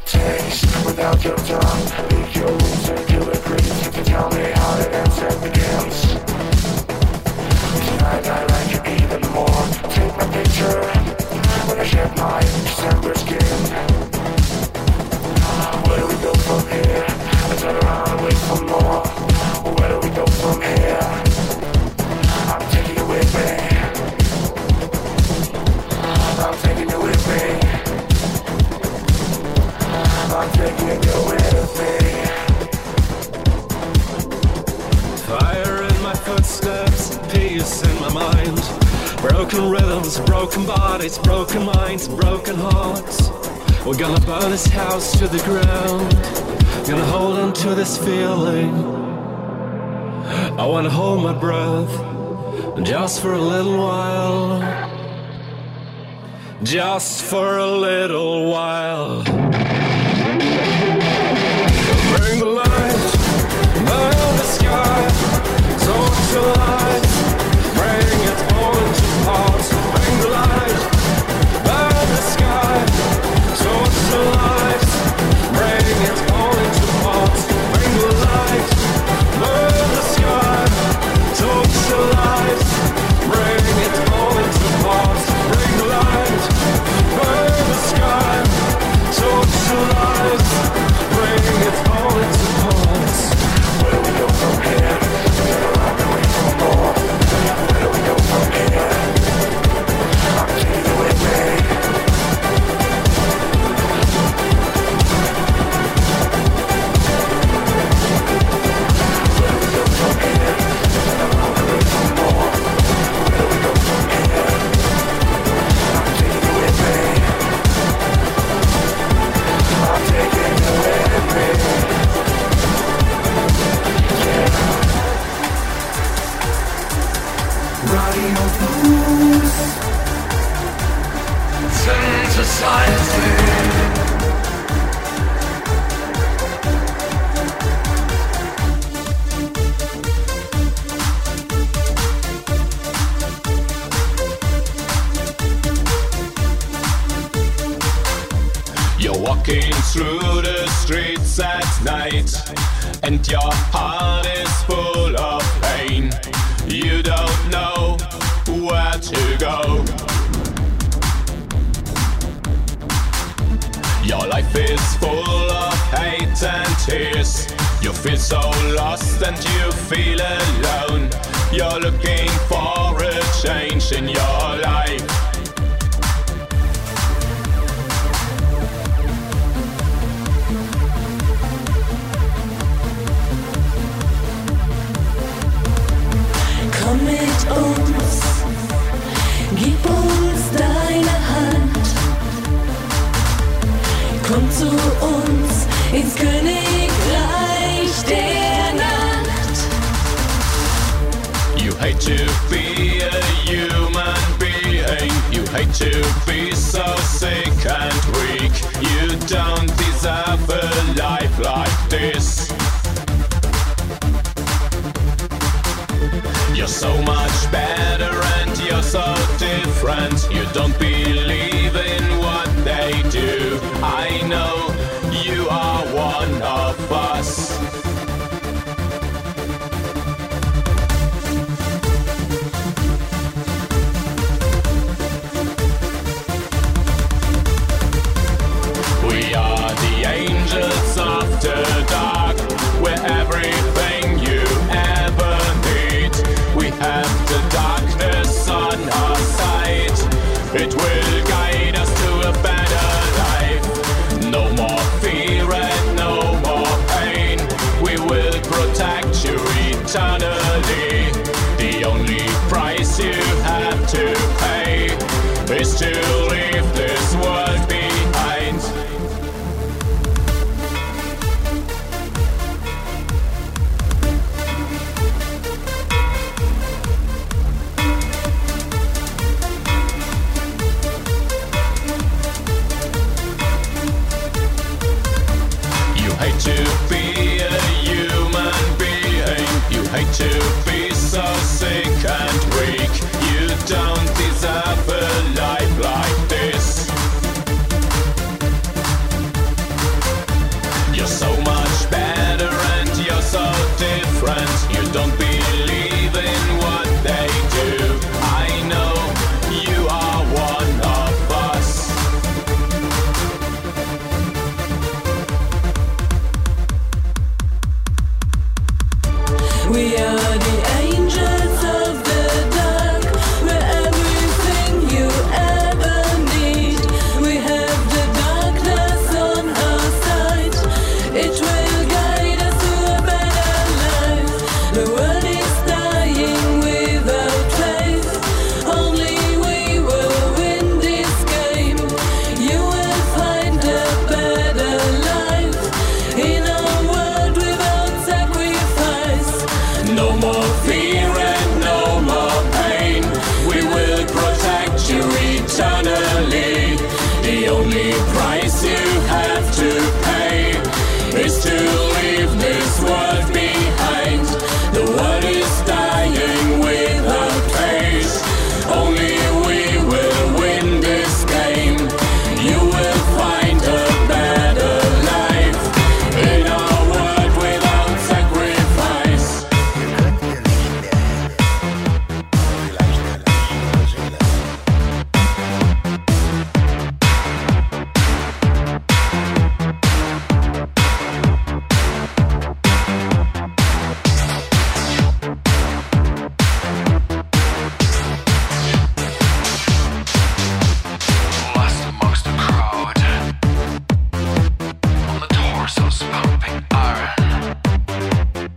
Taste without your tongue, leave your wounds and killer creeps. You can tell me how it ends and begins. Tonight I like you even more. Take my picture when I shed my December skin. Where do we go from here? I turn around and wait for more. Where do we go from here? I'm taking you with me. I'm taking you with me. I'm taking you with me. Fire in my footsteps, peace in my mind. Broken rhythms, broken bodies, broken minds, broken hearts. We're gonna burn this house to the ground. Gonna hold on to this feeling. I wanna hold my breath, just for a little while. Just for a little while. Bring the light, burn the sky, socialize, bring it all into parts. Bring the light, burn the sky, socialize, bring it all into parts. Bring the light, burn the sky, socialize, bring it all into parts. Bring the light, burn the sky, socialize, bring it all into parts. Where do we go from here? Turn around and wait for more. Where do we go from here? I'm taking you with me. Where do we go from here? Turn around and wait for more. Where do we go from here? I'm taking you with me. I'm taking you with me. Yeah. Radio Plus, Synthesize Me. You're walking through the streets at night, and your heart is full of pain. You don't know where to go. Your life is full of hate and tears. You feel so lost and you feel alone. You're looking for a change in your life. Komm mit uns, gib uns deine Hand. Komm zu uns ins Königreich der Nacht. You hate to be a human being. You hate to be so sick and weak. You don't deserve a life like this. You're so much better and you're so different. You don't believe in what they do. I know you are one of us. We are the angels after dark. We're everything you ever need. We have the darkness on our side. It will guide us to a better life. No more fear and no more pain. We will protect you eternally. The only price you have to pay is to leave this world behind. To be a human being, you hate to be so sick and weak. You don't deserve a life like this. You're so much better and you're so different. You don't believe in what they do. I know you are one of us. We are the angels of the dark. We're everything you ever need. We have the darkness on our side. It will guide us to a better life. The world is dying without faith. Only we will win this game. You will find a better life in a world without sacrifice. No more fear and no more pain. We will protect you eternally. The only price you have to pay is to leave this world behind. The world is dying without face. Only we will win this game. You will find a better life in a world without sacrifice. Lost amongst the crowd. On the torsos pumping iron.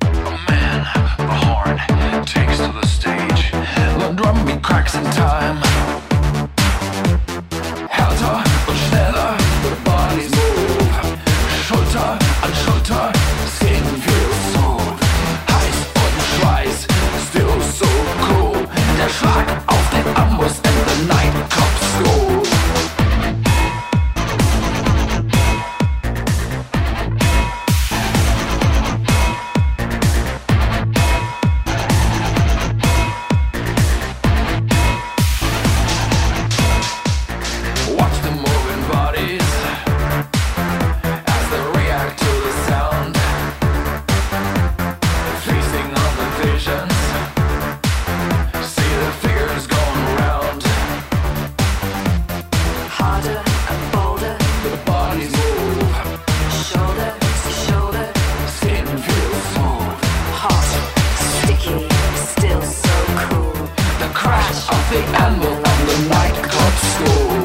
A man, the horn, takes to the stage. The drum beat cracks in time. Härter und schneller, the bodies move. Schulter an Schulter, Szenen wir zu. Heiß und Schweiß, still so cool. Der Schlag auf den Amboss in the night comes through. Watch the moving bodies as they react to the sound. Feasting on the visions. See the figures going round. Harder and bolder, the bodies move. Shoulder to shoulder, Skin feels smooth. hot, sticky, still so cool. The crash of the anvil on the night comes through.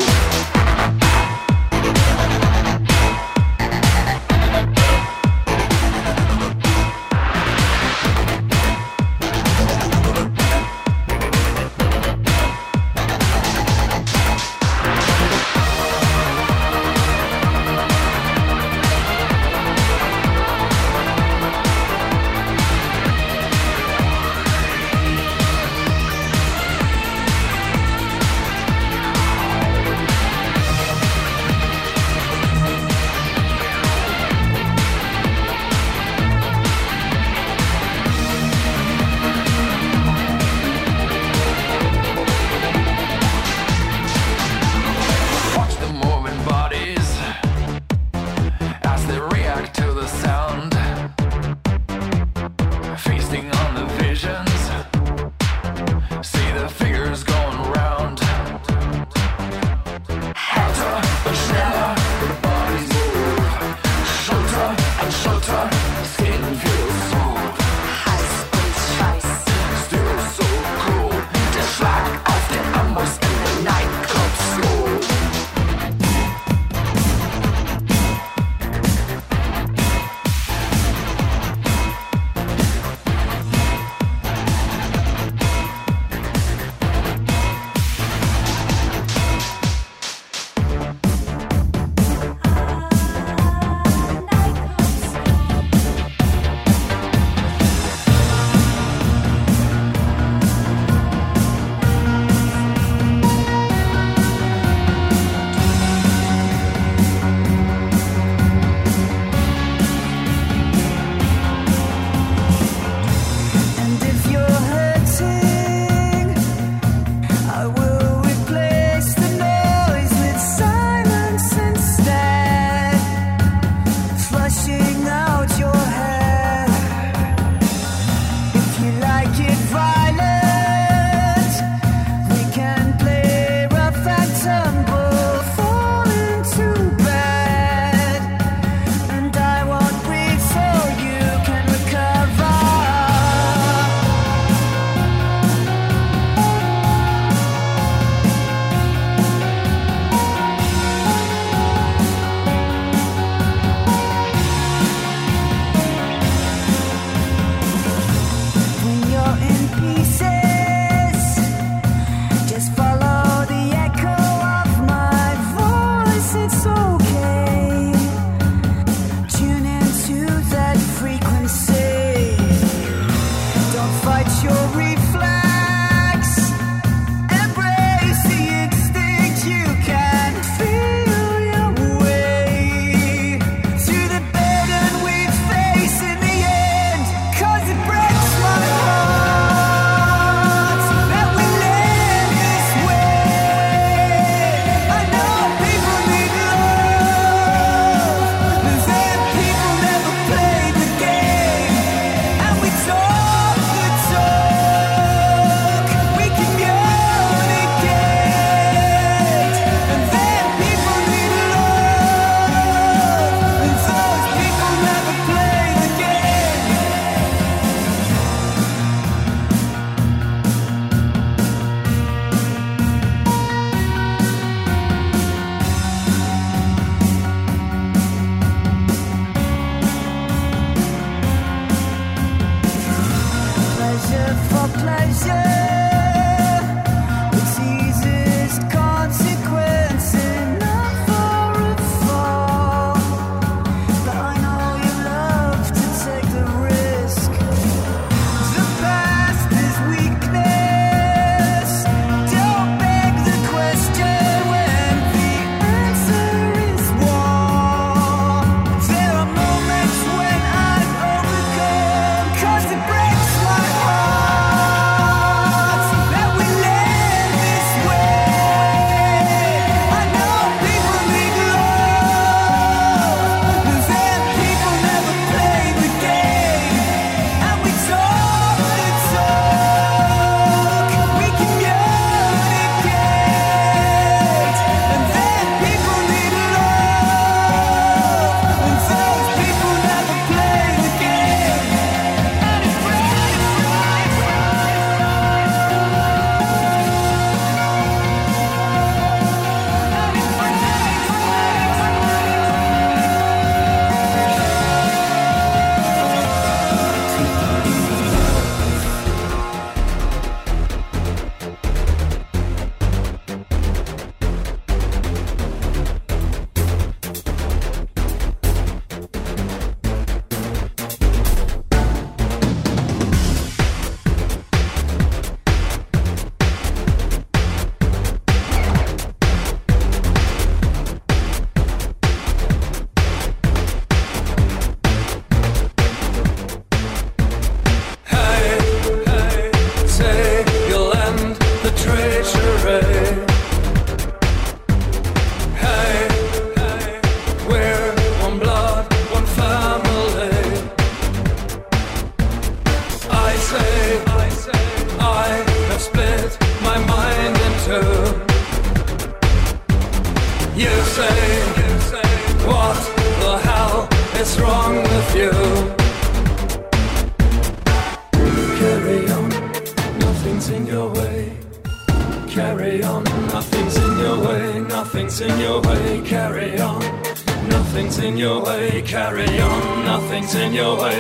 Nothing's in your way.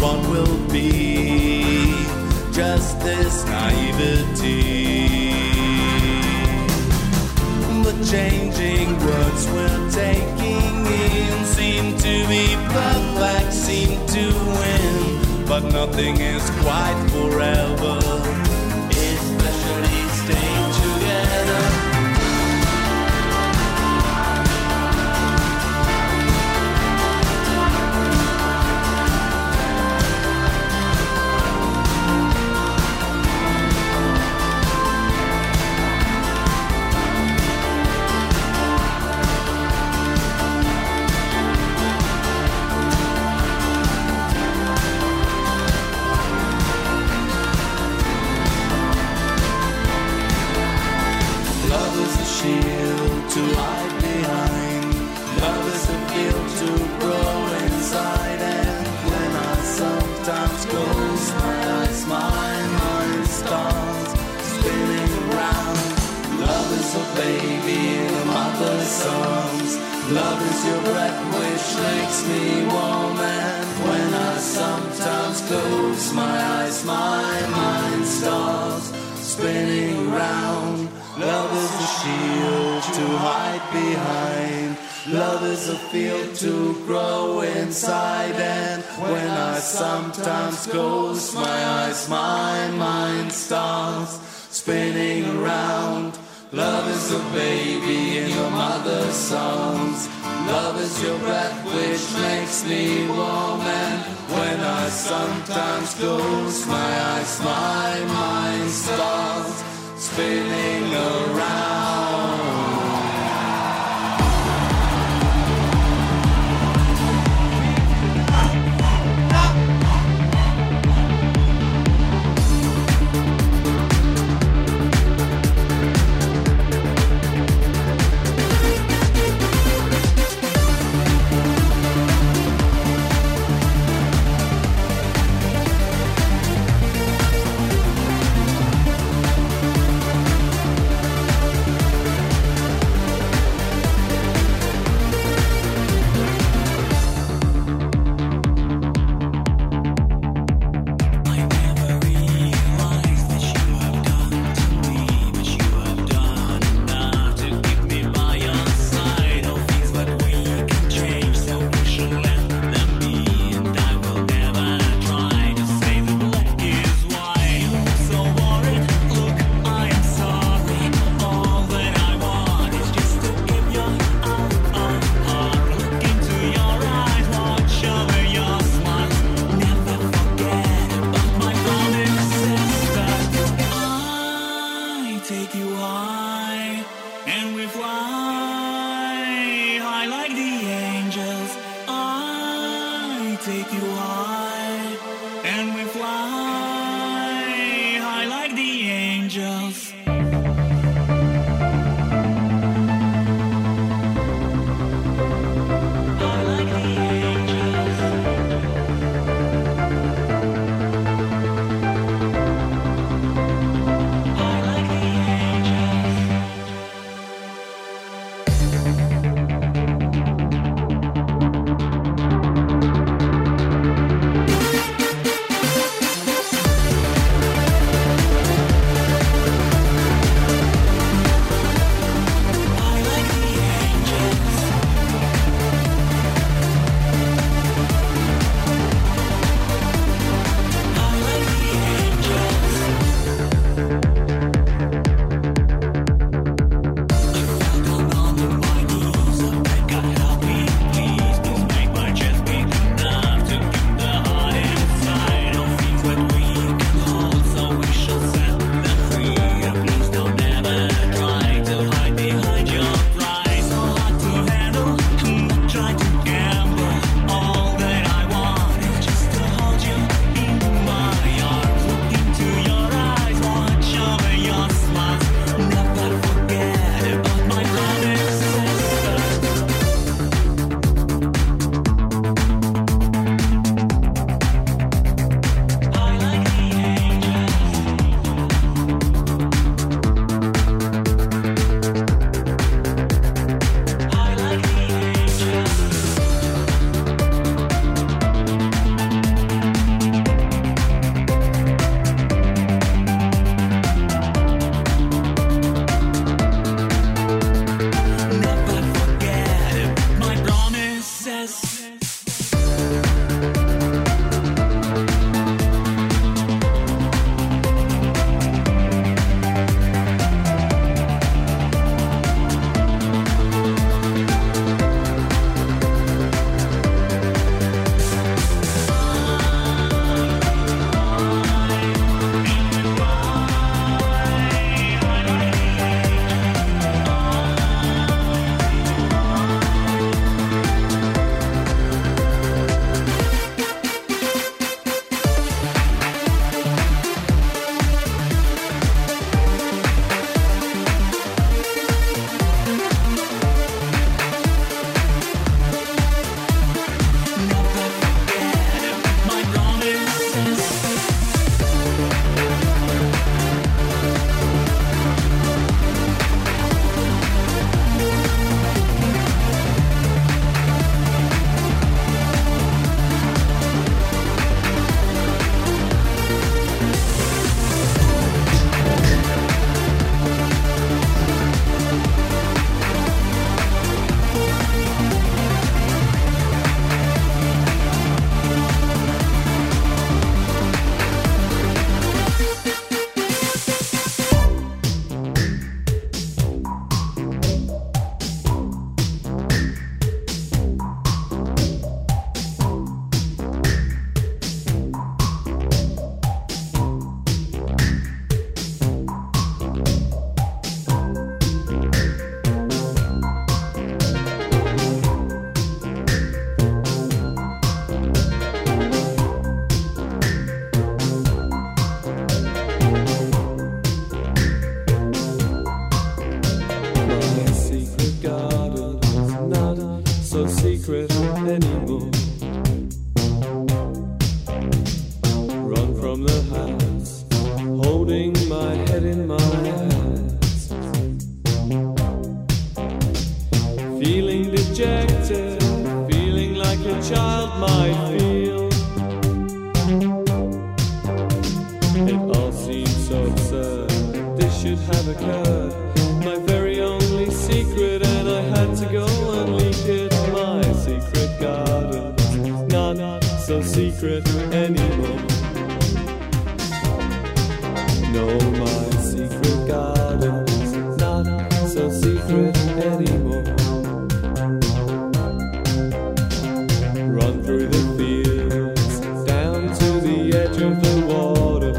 one will be just this naivety. The changing words we're taking in seem to be perfect, seem to win, but nothing is quite forever, especially staying together. a child might feel. It all seems so absurd, this should have occurred. My very only secret, and I had to go and leak it. My secret garden, not so secret anymore. No, my secret garden's not so secret anymore. Run through the fields, down to the edge of the water.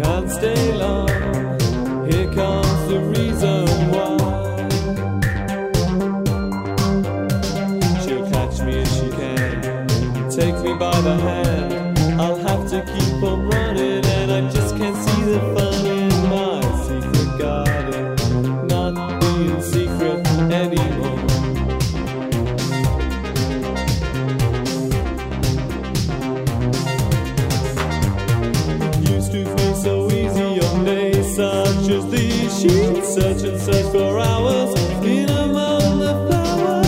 Can't stay long, here comes the reason why. She'll catch me if she can, take me by the hand. I'll have to keep on running, and I just can't see the fun in my secret garden, not being secret anymore. Used to feel so easy on days such as these. She'd search and search for hours in among the flowers.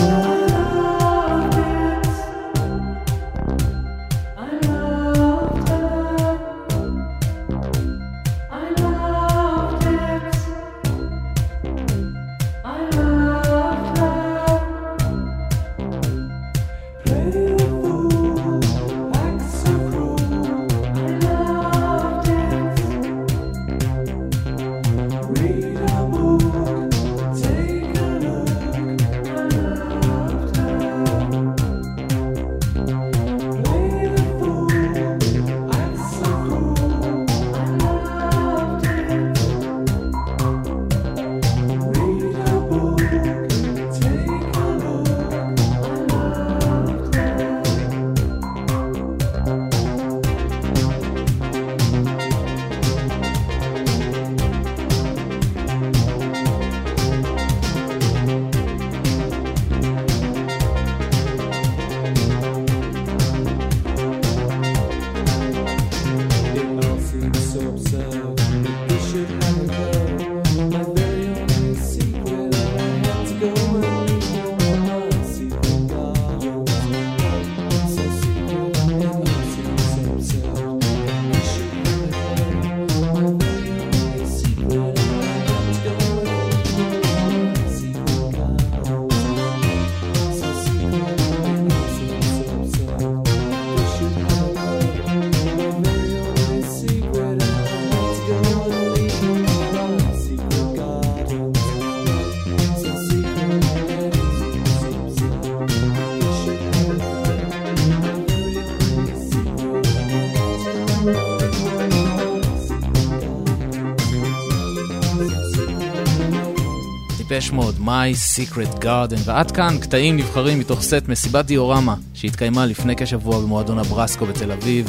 מאוד, My Secret Garden. ועד כאן קטעים נבחרים מתוך סט מסיבת דיורמה שהתקיימה לפני כשבוע במועדון הברסקו בתל אביב.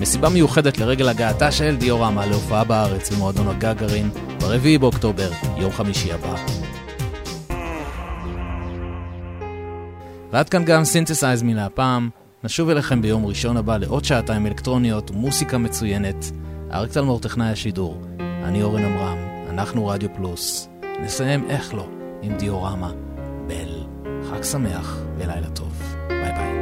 מסיבה מיוחדת לרגל הגעתה של דיורמה להופעה בארץ במועדון הגגרין ברביעי באוקטובר, יום חמישי הבא. ועד כאן גם Synthesize Me הפעם. נשוב אליכם ביום ראשון הבא לעוד שעתיים אלקטרוניות ומוסיקה מצוינת. ארק תלמור טכנאי השידור, אני אורן אמרם, אנחנו רדיו פלוס. נסיים איך לא עם דיורמה בל. חג שמח ולילה טוב. ביי ביי.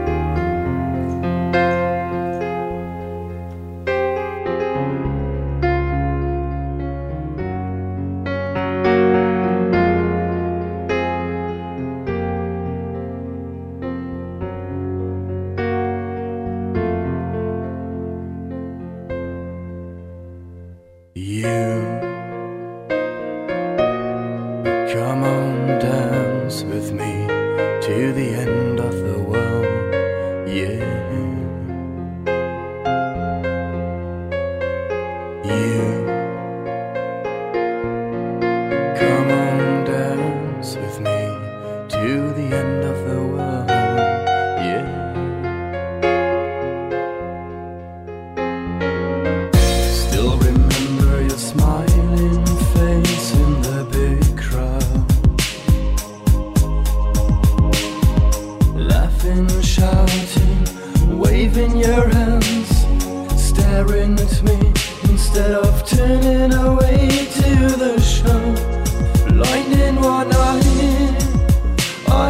Lightning one eye, I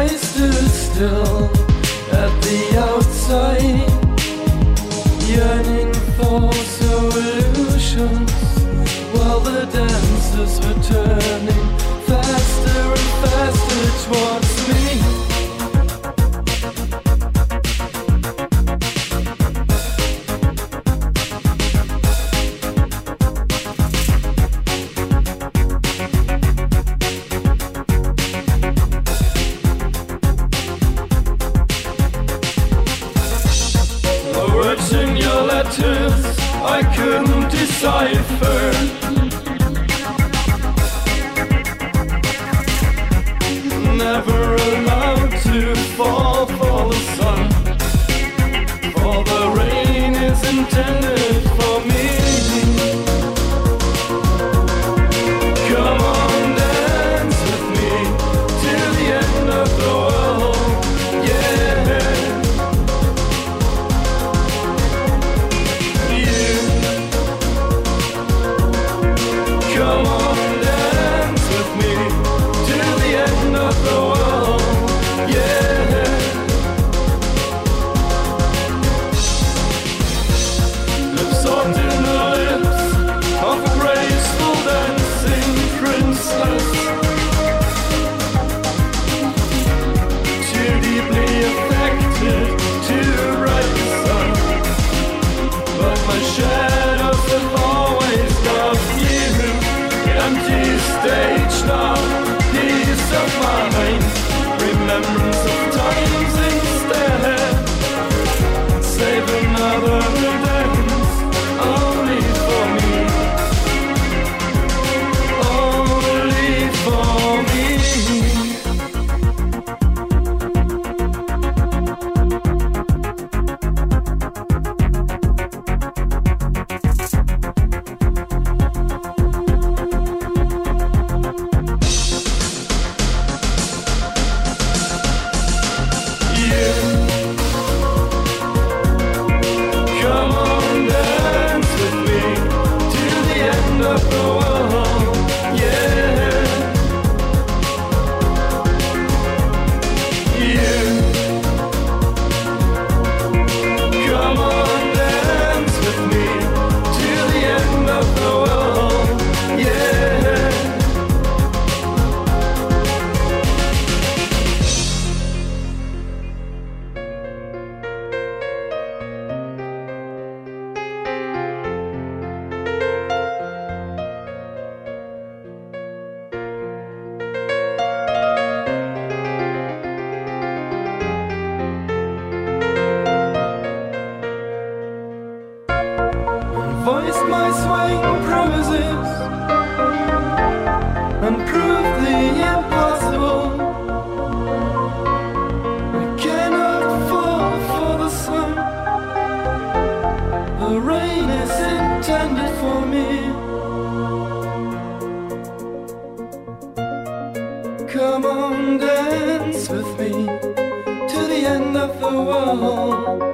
still at the outside, yearning for solutions, while the dancers were turning faster and faster towards me. I couldn't decipher. Never allowed to fall for the sun, for the rain is intended for me. Come on, dance with me to the end of the world.